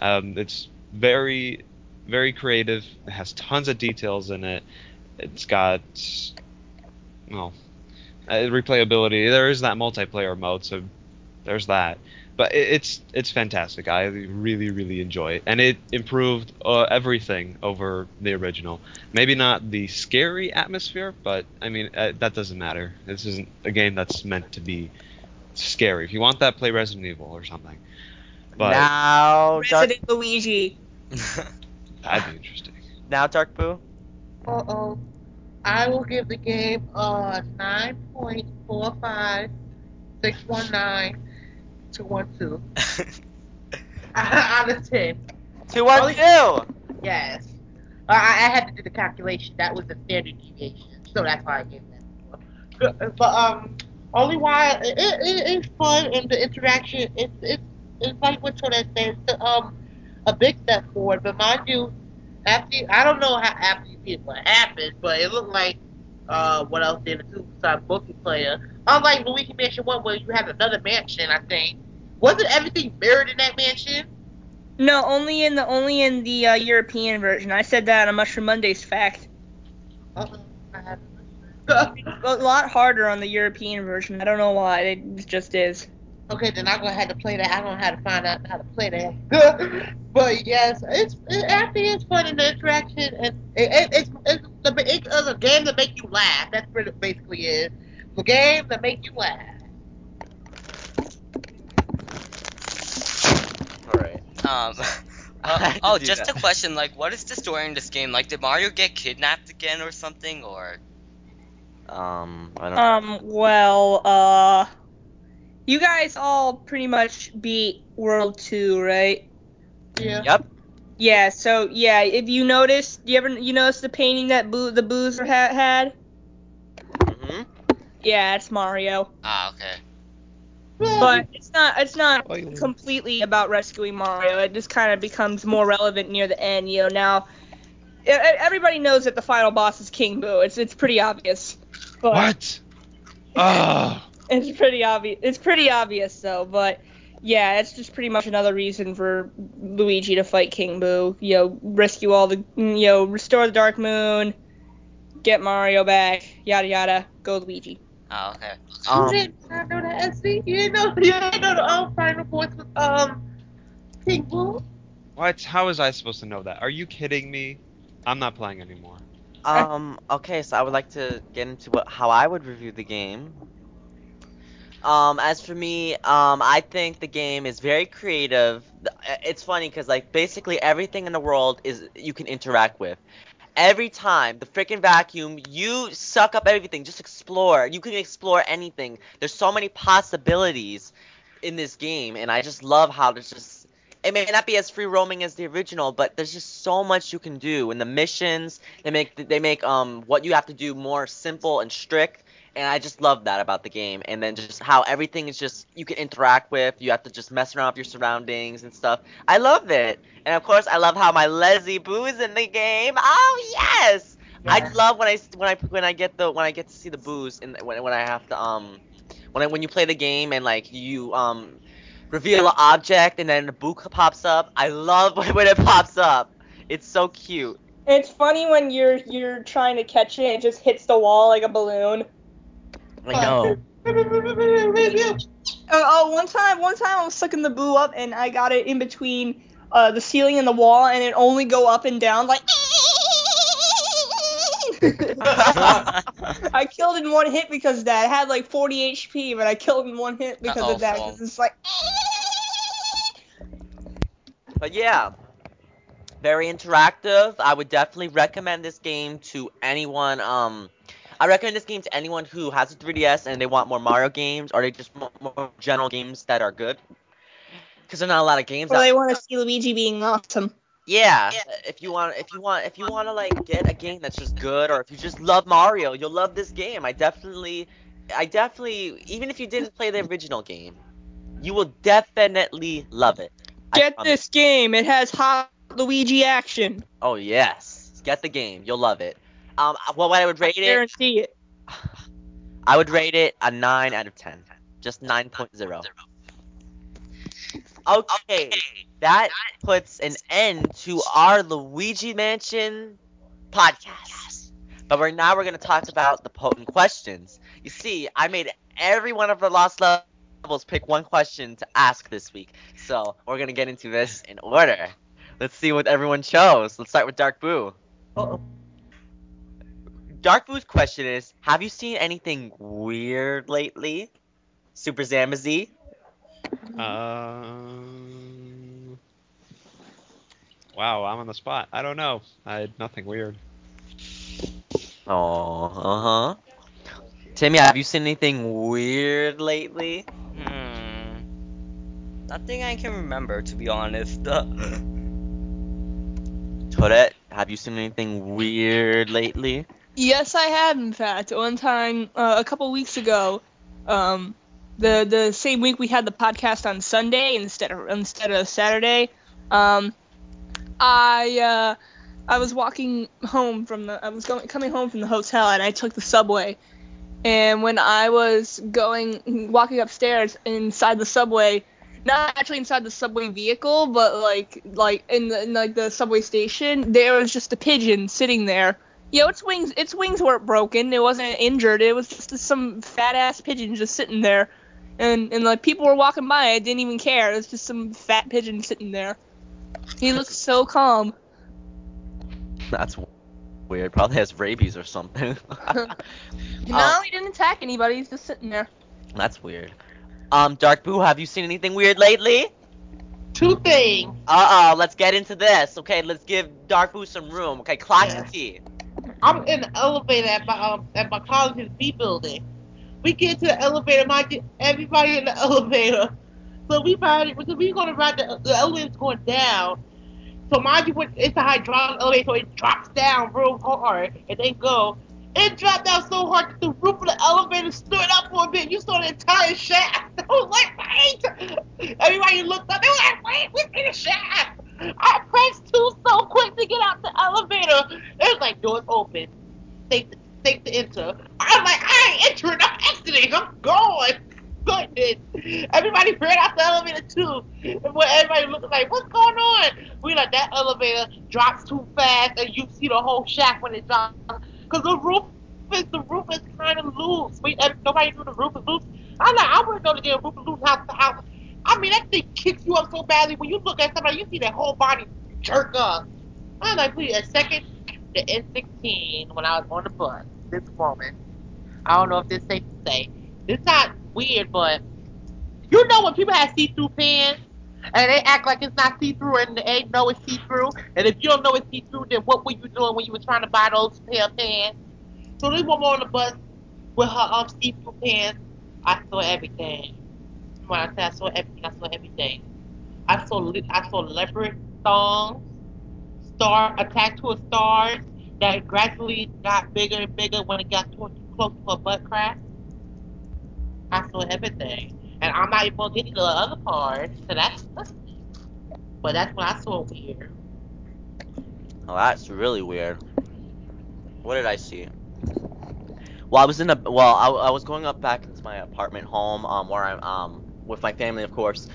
It's very, very creative. It has tons of details in it. It's got, well, replayability. There is that multiplayer mode, so there's that. But it's fantastic. I really, really enjoy it. And it improved everything over the original. Maybe not the scary atmosphere, but, I mean, that doesn't matter. This isn't a game that's meant to be scary. If you want that, play Resident Evil or something. But now, Resident Luigi. That'd be interesting. Now, Dark Boo? Uh-oh. I will give the game a 9.45619. 212. Out of 10. 212. Yes. I had to do the calculation. That was the standard deviation, so that's why I gave that. But only why it is fun, and the interaction. It's like what Toadette says. A big step forward. But mind you, after you see what happened, but it looked like what else did the two-side multiplayer. Unlike Luigi Mansion 1, where you have another mansion, I think. Wasn't everything mirrored in that mansion? No, only in the European version. I said that on Mushroom Mondays fact. A lot harder on the European version. I don't know why. It just is. Okay, then I'm gonna have to play that. I don't know how to find out how to play that. But yes, it actually is fun in the interaction, and it's a game that makes you laugh. That's what it basically is. The game that makes you laugh. Alright. Just a question, like, what is the story in this game? Like, did Mario get kidnapped again or something, or? I don't know. You guys all pretty much beat World 2, right? Yeah. Yep. Yeah, so, yeah, if you noticed, you notice the painting that the Boozer had? Mm-hmm. Yeah, it's Mario. Ah, okay. But it's not completely about rescuing Mario. It just kind of becomes more relevant near the end. You know, now everybody knows that the final boss is King Boo. It's pretty obvious. But what? Oh. It's pretty obvious. It's pretty obvious though. But yeah, it's just pretty much another reason for Luigi to fight King Boo. You know, rescue all the restore the Dark Moon, get Mario back, yada yada. Go Luigi. Oh, okay. You didn't know that, SC? You didn't know the final boss was King Boo? What? How was I supposed to know that? Are you kidding me? I'm not playing anymore. Okay, so I would like to get into how I would review the game. As for me, I think the game is very creative. It's funny because, like, basically everything in the world is you can interact with. Every time, the freaking vacuum, you suck up everything. Just explore. You can explore anything. There's so many possibilities. in this game, and I just love how there's just, it may not be as free roaming as the original, but there's just so much you can do. And the missions, they make what you have to do more simple and strict. And I just love that about the game. And then just how everything is just, you can interact with. You have to just mess around with your surroundings and stuff. I love it. And of course, I love how my Leslie Boo is in the game. Oh yes, yeah. I love when I get to see the Boos and when you play the game and like you reveal an object and then the Boo pops up. I love when it pops up. It's so cute. It's funny when you're trying to catch it and it just hits the wall like a balloon. I know. One time I was sucking the Boo up and I got it in between the ceiling and the wall and it only go up and down like. I killed in one hit because of that. I had like 40 HP, but I killed in one hit because of that. Cause it's like. But yeah. Very interactive. I would definitely recommend this game to anyone. I recommend this game to anyone who has a 3DS and they want more Mario games, or they just want more general games that are good. Because there are not a lot of games. Or they want to see Luigi being awesome. Yeah. If you want to like get a game that's just good, or if you just love Mario, you'll love this game. I definitely, even if you didn't play the original game, you will definitely love it. Get this game. It has hot Luigi action. Oh yes, get the game. You'll love it. What I would rate it? I guarantee it. I would rate it a 9 out of 10, just 9.0. Okay, that puts an end to our Luigi Mansion podcast. But we're gonna talk about the potent questions. You see, I made every one of the Lost Levels pick one question to ask this week, so we're gonna get into this in order. Let's see what everyone chose. Let's start with Dark Boo. Uh-oh. Dark Boo's question is, have you seen anything weird lately? Super Zambezi? Wow, I'm on the spot. I don't know. I had nothing weird. Oh, uh-huh. Timmy, have you seen anything weird lately? Nothing I can remember, to be honest. Toadette, have you seen anything weird lately? Yes, I have, in fact. One time, a couple weeks ago, the same week we had the podcast on Sunday instead of Saturday, I was walking home coming home from the hotel, and I took the subway. And when I was walking upstairs inside the subway, not actually inside the subway vehicle, but like in the subway station, there was just a pigeon sitting there. You know, its wings weren't broken. It wasn't injured. It was just some fat ass pigeon just sitting there, and like people were walking by. I didn't even care. It was just some fat pigeon sitting there. He looked so calm. That's weird. Probably has rabies or something. No, he didn't attack anybody. He's just sitting there. That's weird. Dark Boo, have you seen anything weird lately? Two things. Let's get into this. Okay, let's give Dark Boo some room. Okay, Clock and Tea. I'm in the elevator at my college's B building. We get to the elevator, everybody in the elevator. So we gonna ride the elevator's going down. So mind you, it's a hydraulic elevator, so it drops down real hard and then go. It dropped down so hard that the roof of the elevator stood up for a bit. You saw the entire shaft. I was like, wait. Everybody looked up. They were like, wait, we see the shaft. I pressed two so quick to get out the elevator. It was like, doors open. Safe to enter. I was like, I ain't entering. I'm exiting. I'm going. Goodness. Everybody ran out the elevator, too. And when everybody looked like, what's going on? We like, that elevator drops too fast, and you see the whole shaft when it drops. Because the roof is kind of loose. Nobody knew the roof is loose. I'm like, I wouldn't know the damn roof is loose house to house. I mean, that thing kicks you up so badly. When you look at somebody, you see their whole body jerk up. I'm like, please, a second, the N16, when I was on the bus, this woman, I don't know if this is safe to say. It's not weird, but you know when people have see-through pants, and they act like it's not see-through, and they know it's see-through. And if you don't know it's see-through, then what were you doing when you were trying to buy those pair of pants? So this woman on the bus with her see-through pants, I saw everything. when I say I saw everything, I saw everything. I saw leopard thongs, star attached to a star that gradually got bigger and bigger when it got close to a butt crack. I saw everything, and I'm not even gonna get to the other cards. So but that's what I saw weird. Oh, that's really weird. What did I see? Well, I was going up back into my apartment home, where I'm with my family, of course.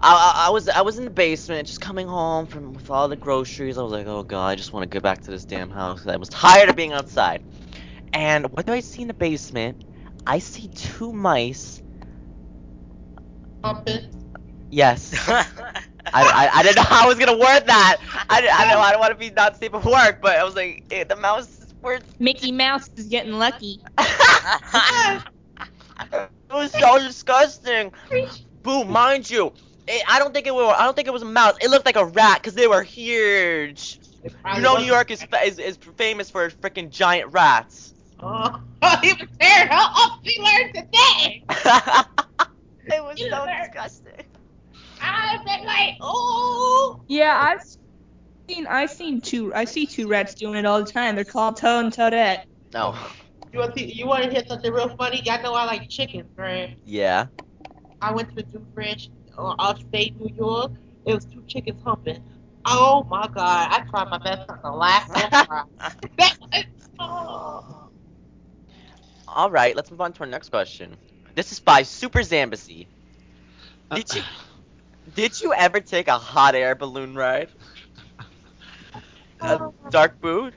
I was in the basement, just coming home from with all the groceries. I was like, oh god, I just want to get back to this damn house. I was tired of being outside. And what do I see in the basement? I see two mice. Puppets. Yes. I didn't know how I was gonna word that. I don't want to be not safe of work, but I was like, hey, the mouse word. Mickey Mouse is getting lucky. It was so disgusting. Boo, mind you, I don't think it was a mouse. It looked like a rat because they were huge. You know, New York is famous for freaking giant rats. Oh, he was there. How up she learned today. It was so disgusting. I've been like, oh. Yeah, I see two rats doing it all the time. They're called Toad and Toadette. No. You want to hear something real funny? Y'all know I like chickens, right? Yeah. I went to a Jew Ranch, upstate New York. It was two chickens humping. Oh my god! I tried my best not to laugh. All right, let's move on to our next question. This is by Super Zambezi. Did you ever take a hot air balloon ride? Dark Boo?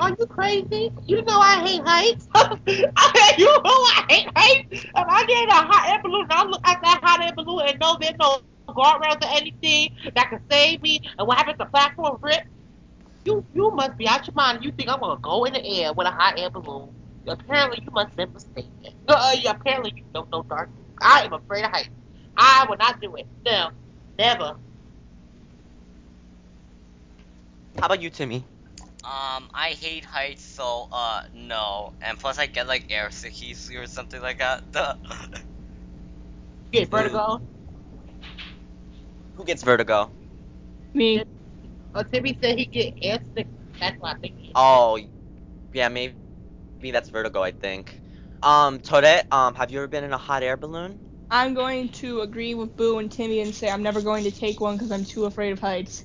Are you crazy? You know I hate heights. You know I hate heights. If I get a hot air balloon, I look at that hot air balloon and know there's no guardrails or anything that can save me. And what happens to platform rip? You must be out your mind. You think I'm gonna go in the air with a hot air balloon? Apparently you must have been mistaken. Apparently you don't know Dark. I am afraid of heights. I will not do it. No, never. How about you, Timmy? I hate heights, so, no. And plus I get, like, air sickies or something like that. Duh. You get vertigo? Who gets vertigo? Me. Oh, Timmy said he get air sickies. That's what I think. Oh, yeah, maybe that's vertigo, I think. Toadette, have you ever been in a hot air balloon? I'm going to agree with Boo and Timmy and say I'm never going to take one because I'm too afraid of heights.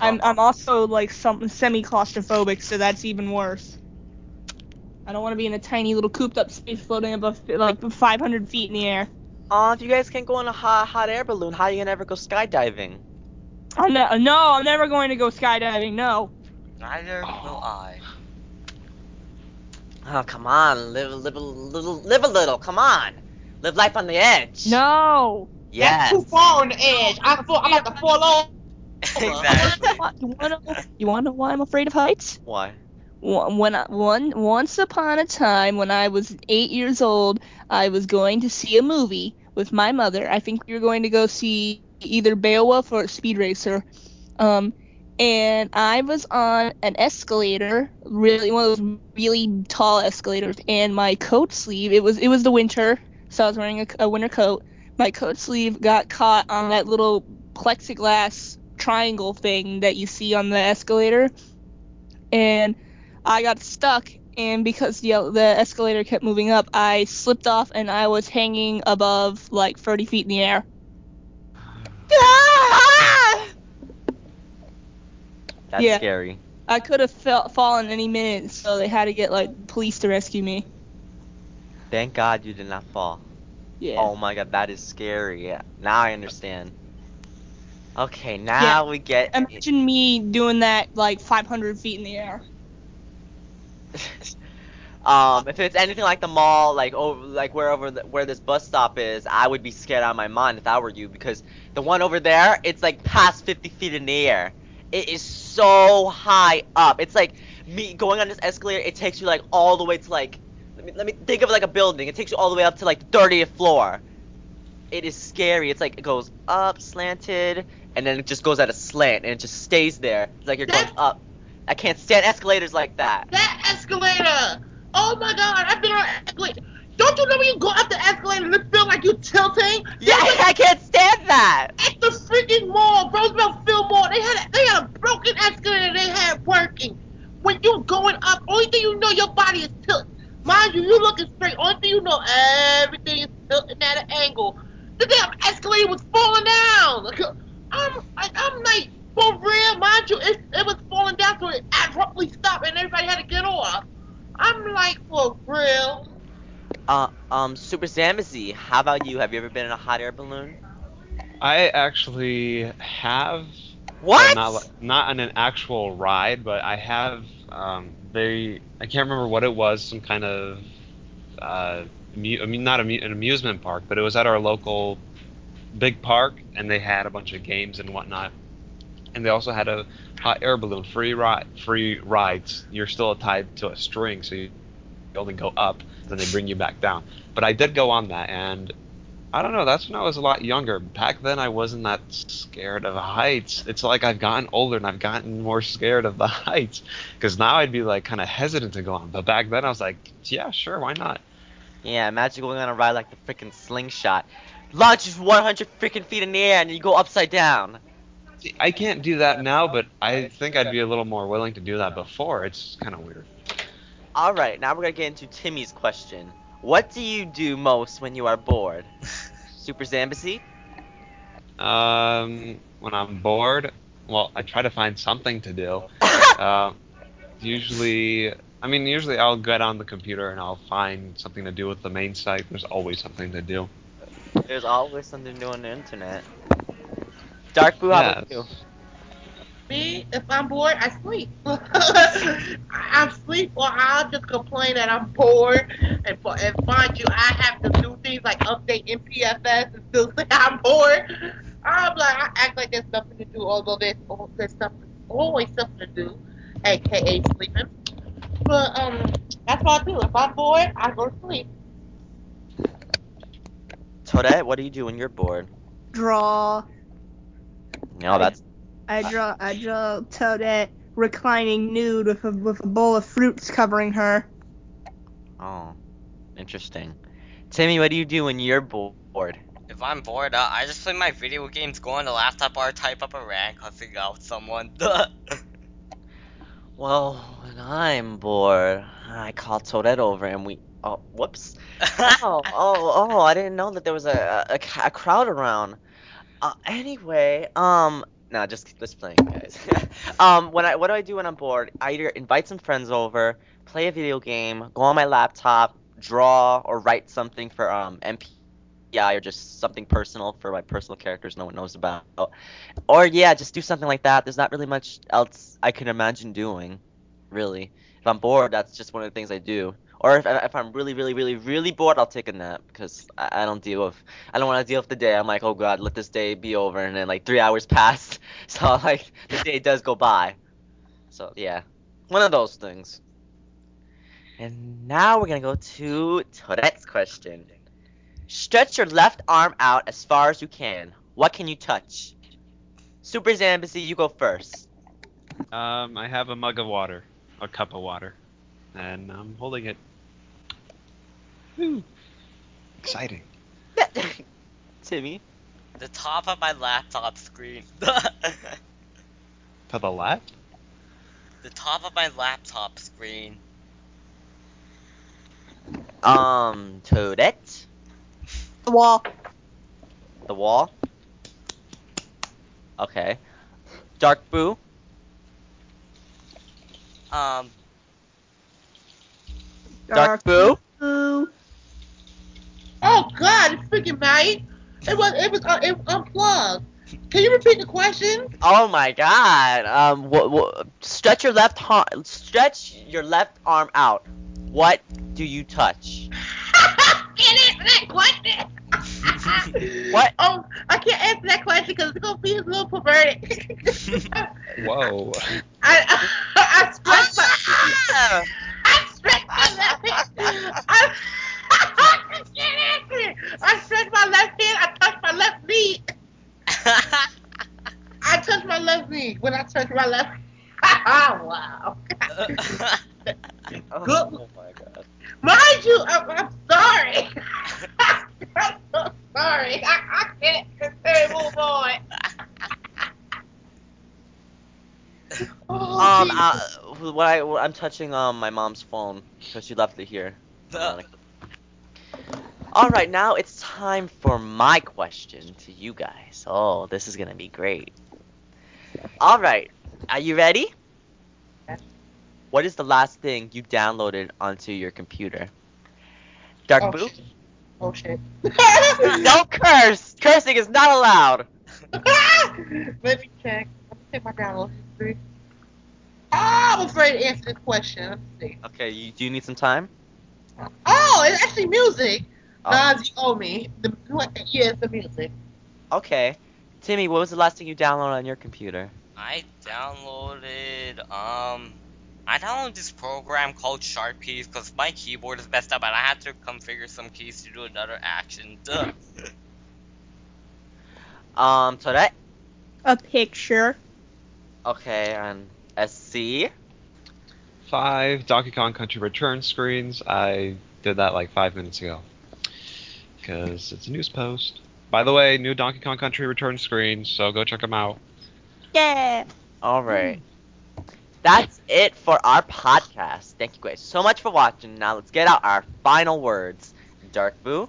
I'm also like something semi-claustrophobic, so that's even worse. I don't want to be in a tiny little cooped up space floating above like 500 feet in the air. If you guys can't go in a hot air balloon, how are you gonna ever go skydiving? I'm never going to go skydiving. No. Neither will I. Oh, come on, live a little. Come on, live life on the edge. No. Yes. That's too far on the edge. I'm about to fall over. Exactly. You wanna know why I'm afraid of heights? Why? Once upon a time, when I was 8 years old, I was going to see a movie with my mother. I think we were going to go see either Beowulf or Speed Racer. And I was on an escalator, really one of those really tall escalators, and my coat sleeve, it was the winter, so I was wearing a winter coat. My coat sleeve got caught on that little plexiglass triangle thing that you see on the escalator, and I got stuck, and because the escalator kept moving up, I slipped off and I was hanging above like 30 feet in the air. That's scary. I could have fallen any minute, so they had to get like police to rescue me. Thank god you did not fall. Yeah. Oh my god, that is scary. Yeah. Now I understand. Okay, now we get... Imagine me doing that, like, 500 feet in the air. If it's anything like the mall, where this bus stop is, I would be scared out of my mind if I were you, because the one over there, it's, like, past 50 feet in the air. It is so high up. It's, like, me going on this escalator, it takes you, like, all the way to, like... Let me think of, like, a building. It takes you all the way up to, like, 30th floor. It is scary. It's like it goes up, slanted, and then it just goes at a slant, and it just stays there. It's like going up. I can't stand escalators like that. That escalator! Oh my god, I've been on escalator. Don't Don't you know when you go up the escalator and it feels like you're tilting? Yeah, I can't stand that. At the freaking mall, Roosevelt Field Mall, they had a broken escalator they had working. When you're going up, only thing you know your body is tilting. Mind you, you looking straight. Only thing you know, everything is tilting at an angle. The damn escalator was falling down. I'm like, for real, mind you, it was falling down, so it abruptly stopped and everybody had to get off. I'm like, for real. Super Zambezi, how about you? Have you ever been in a hot air balloon? I actually have. What? Not on an actual ride, but I have. I can't remember what it was. Some kind of, not an amusement park, but it was at our local big park, and they had a bunch of games and whatnot. And they also had a hot air balloon free rides. You're still tied to a string, so you only go up, then they bring you back down. But I did go on that, and I don't know, that's when I was a lot younger. Back then I wasn't that scared of heights. It's like I've gotten older and I've gotten more scared of the heights, because now I'd be like kind of hesitant to go on, but back then I was like, yeah, sure, why not? Yeah, imagine going on a ride like the freaking slingshot. Launches 100 freaking feet in the air and you go upside down. I can't do that now, but I think I'd be a little more willing to do that before. It's kind of weird. All right, now we're going to get into Timmy's question. What do you do most when you are bored? Super Zambezi? When I'm bored, well, I try to find something to do. Usually I'll get on the computer and I'll find something to do with the main site. There's always something to do. There's always something to do on the internet. Dark Boo, how about you? Me, if I'm bored, I sleep. I sleep, or I'll just complain that I'm bored. And mind you, I have to do things like update MPFS and still say I'm bored. I'm like, I act like there's nothing to do, although there's always something to do, aka sleeping. But that's what I do. If I'm bored, I go to sleep. Toadette, what do you do when you're bored? Draw. No, that's. I draw Toadette reclining nude with a bowl of fruits covering her. Oh, interesting. Timmy, what do you do when you're bored? If I'm bored, I just play my video games, go on the laptop bar, type up a rank, cussing out someone. Well, when I'm bored, I call Toadette over and we. Oh, whoops. Oh! I didn't know that there was a crowd around. Anyway, just playing, guys. What do I do when I'm bored? I either invite some friends over, play a video game, go on my laptop, draw or write something for MPI or just something personal for my personal characters no one knows about. Or yeah, just do something like that. There's not really much else I can imagine doing, really. If I'm bored, that's just one of the things I do. Or if I'm really, really, really, really bored, I'll take a nap because I don't want to deal with the day. I'm like, oh god, let this day be over, and then like 3 hours pass, so like the day does go by. So yeah, one of those things. And now we're gonna go to Tourette's question. Stretch your left arm out as far as you can. What can you touch? Super Zambezi, you go first. I have a cup of water, and I'm holding it. Woo. Exciting. Timmy? The top of my laptop screen. To the left? The top of my laptop screen. Toadette? The wall. The wall? Okay. Dark Boo? Dark Boo? Oh god, it's freaking night. It was unplugged. Can you repeat the question? Oh my god. Stretch your left arm out. What do you touch? Can't answer that question. What? Oh, I can't answer that question because it's gonna be a little perverted. Whoa. I stretched my. I stretched my left hand. I touched my left knee. I touched my left knee when I touched my left. Oh wow. Good. Oh my god. Mind you, I'm sorry. sorry. I'm so sorry. I can't move on. I'm touching my mom's phone because she left it here. All right, now it's time for my question to you guys. Oh, this is gonna be great. All right, are you ready? Yes. What is the last thing you downloaded onto your computer? Dark Boo? Oh shit! Don't curse. Cursing is not allowed. Let me check. Let me check my download history. I'm afraid to answer this question. Let's see. Okay, do you need some time? Oh, it's actually music. Oh. Nas, you owe me. It's the music. Okay. Timmy, what was the last thing you downloaded on your computer? I downloaded this program called Sharpies because my keyboard is messed up and I had to configure some keys to do another action. Duh. Toadette? A picture. Okay, and SC? 5 Donkey Kong Country Returns screens. I did that like 5 minutes ago. Because it's a news post. By the way, new Donkey Kong Country Returns screen, so go check them out. Yeah! Alright. That's it for our podcast. Thank you guys so much for watching. Now let's get out our final words. Dark Boo?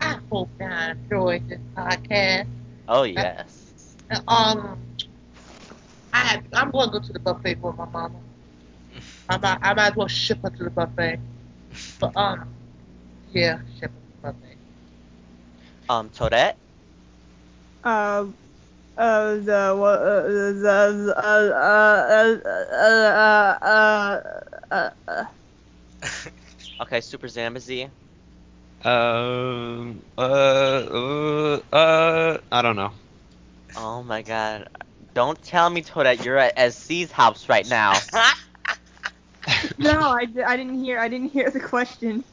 I hope you enjoyed this podcast. Oh, yes. I'm going to go to the buffet with my mama. I might as well ship her to the buffet. But, yeah, ship her to the buffet. Toadette? Okay, Super Zambezi. I don't know. Oh my god. Don't tell me, Toadette, you're at SC's house right now. No, I didn't hear the question.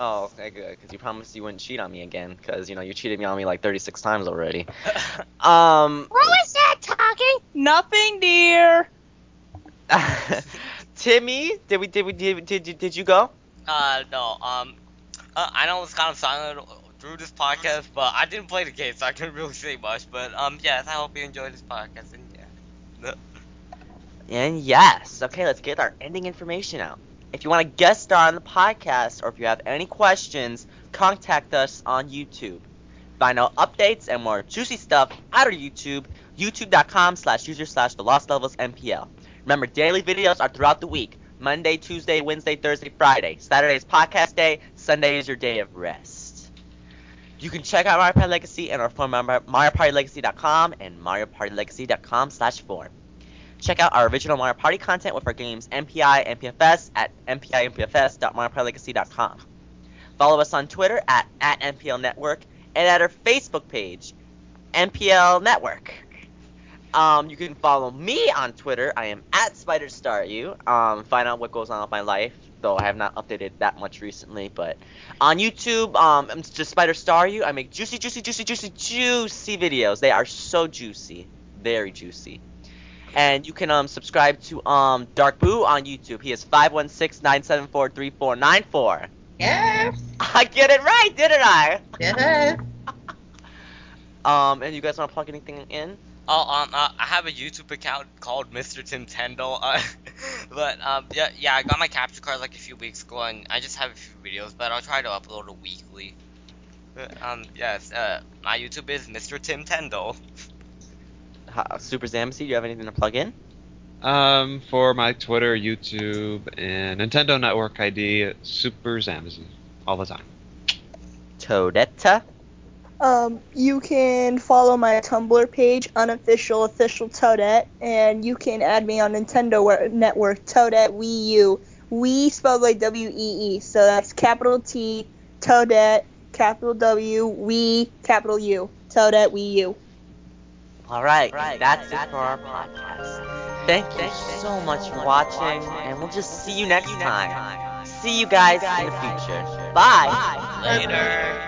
Oh, okay, good, because you promised you wouldn't cheat on me again, because, you know, you cheated me on me like 36 times already. What was that talking? Nothing, dear. Timmy, did you go? No, I know it's kind of silent through this podcast, but I didn't play the game, so I couldn't really say much, but, yes, I hope you enjoyed this podcast, and yeah. And yes, okay, let's get our ending information out. If you want to guest star on the podcast, or if you have any questions, contact us on YouTube. Find out updates and more juicy stuff out of YouTube, youtube.com/user/TheLostLevelsMPL. Remember, daily videos are throughout the week, Monday, Tuesday, Wednesday, Thursday, Friday. Saturday is podcast day, Sunday is your day of rest. You can check out Mario Party Legacy and our forum at MarioPartyLegacy.com and MarioPartyLegacy.com/forum. Check out our original Mario Party content with our games MPI, MPFS at MPIMPFS.MarioPartyLegacy.com. Follow us on Twitter at MPL Network and at our Facebook page, MPL Network. You can follow me on Twitter. I am at Spider Staryu. Find out what goes on with my life, though I have not updated that much recently. But on YouTube, I'm just Spider Staryu. I make juicy videos. They are so juicy. Very juicy. And you can subscribe to Dark Boo on YouTube. He is 516-974-3494. Yes. I get it right, didn't I? Yes. And you guys want to plug anything in? Oh, I have a YouTube account called Mr. Tim Tendle. But yeah, I got my capture card like a few weeks ago, and I just have a few videos, but I'll try to upload it weekly. Yes. My YouTube is Mr. Tim Tendle. Super Zambezi, do you have anything to plug in? For my Twitter, YouTube, and Nintendo Network ID, Super Zambezi, all the time. Toadetta? You can follow my Tumblr page, unofficial, official Toadette, and you can add me on Nintendo Network, Toadette Wii U. Wii spelled like W-E-E, so that's capital T, Toadette, capital W, Wii, capital U, Toadette Wii U. All right, that's it for our podcast. Thank you so much for watching, and we'll just see you next time. See you guys in the future. Bye. Later.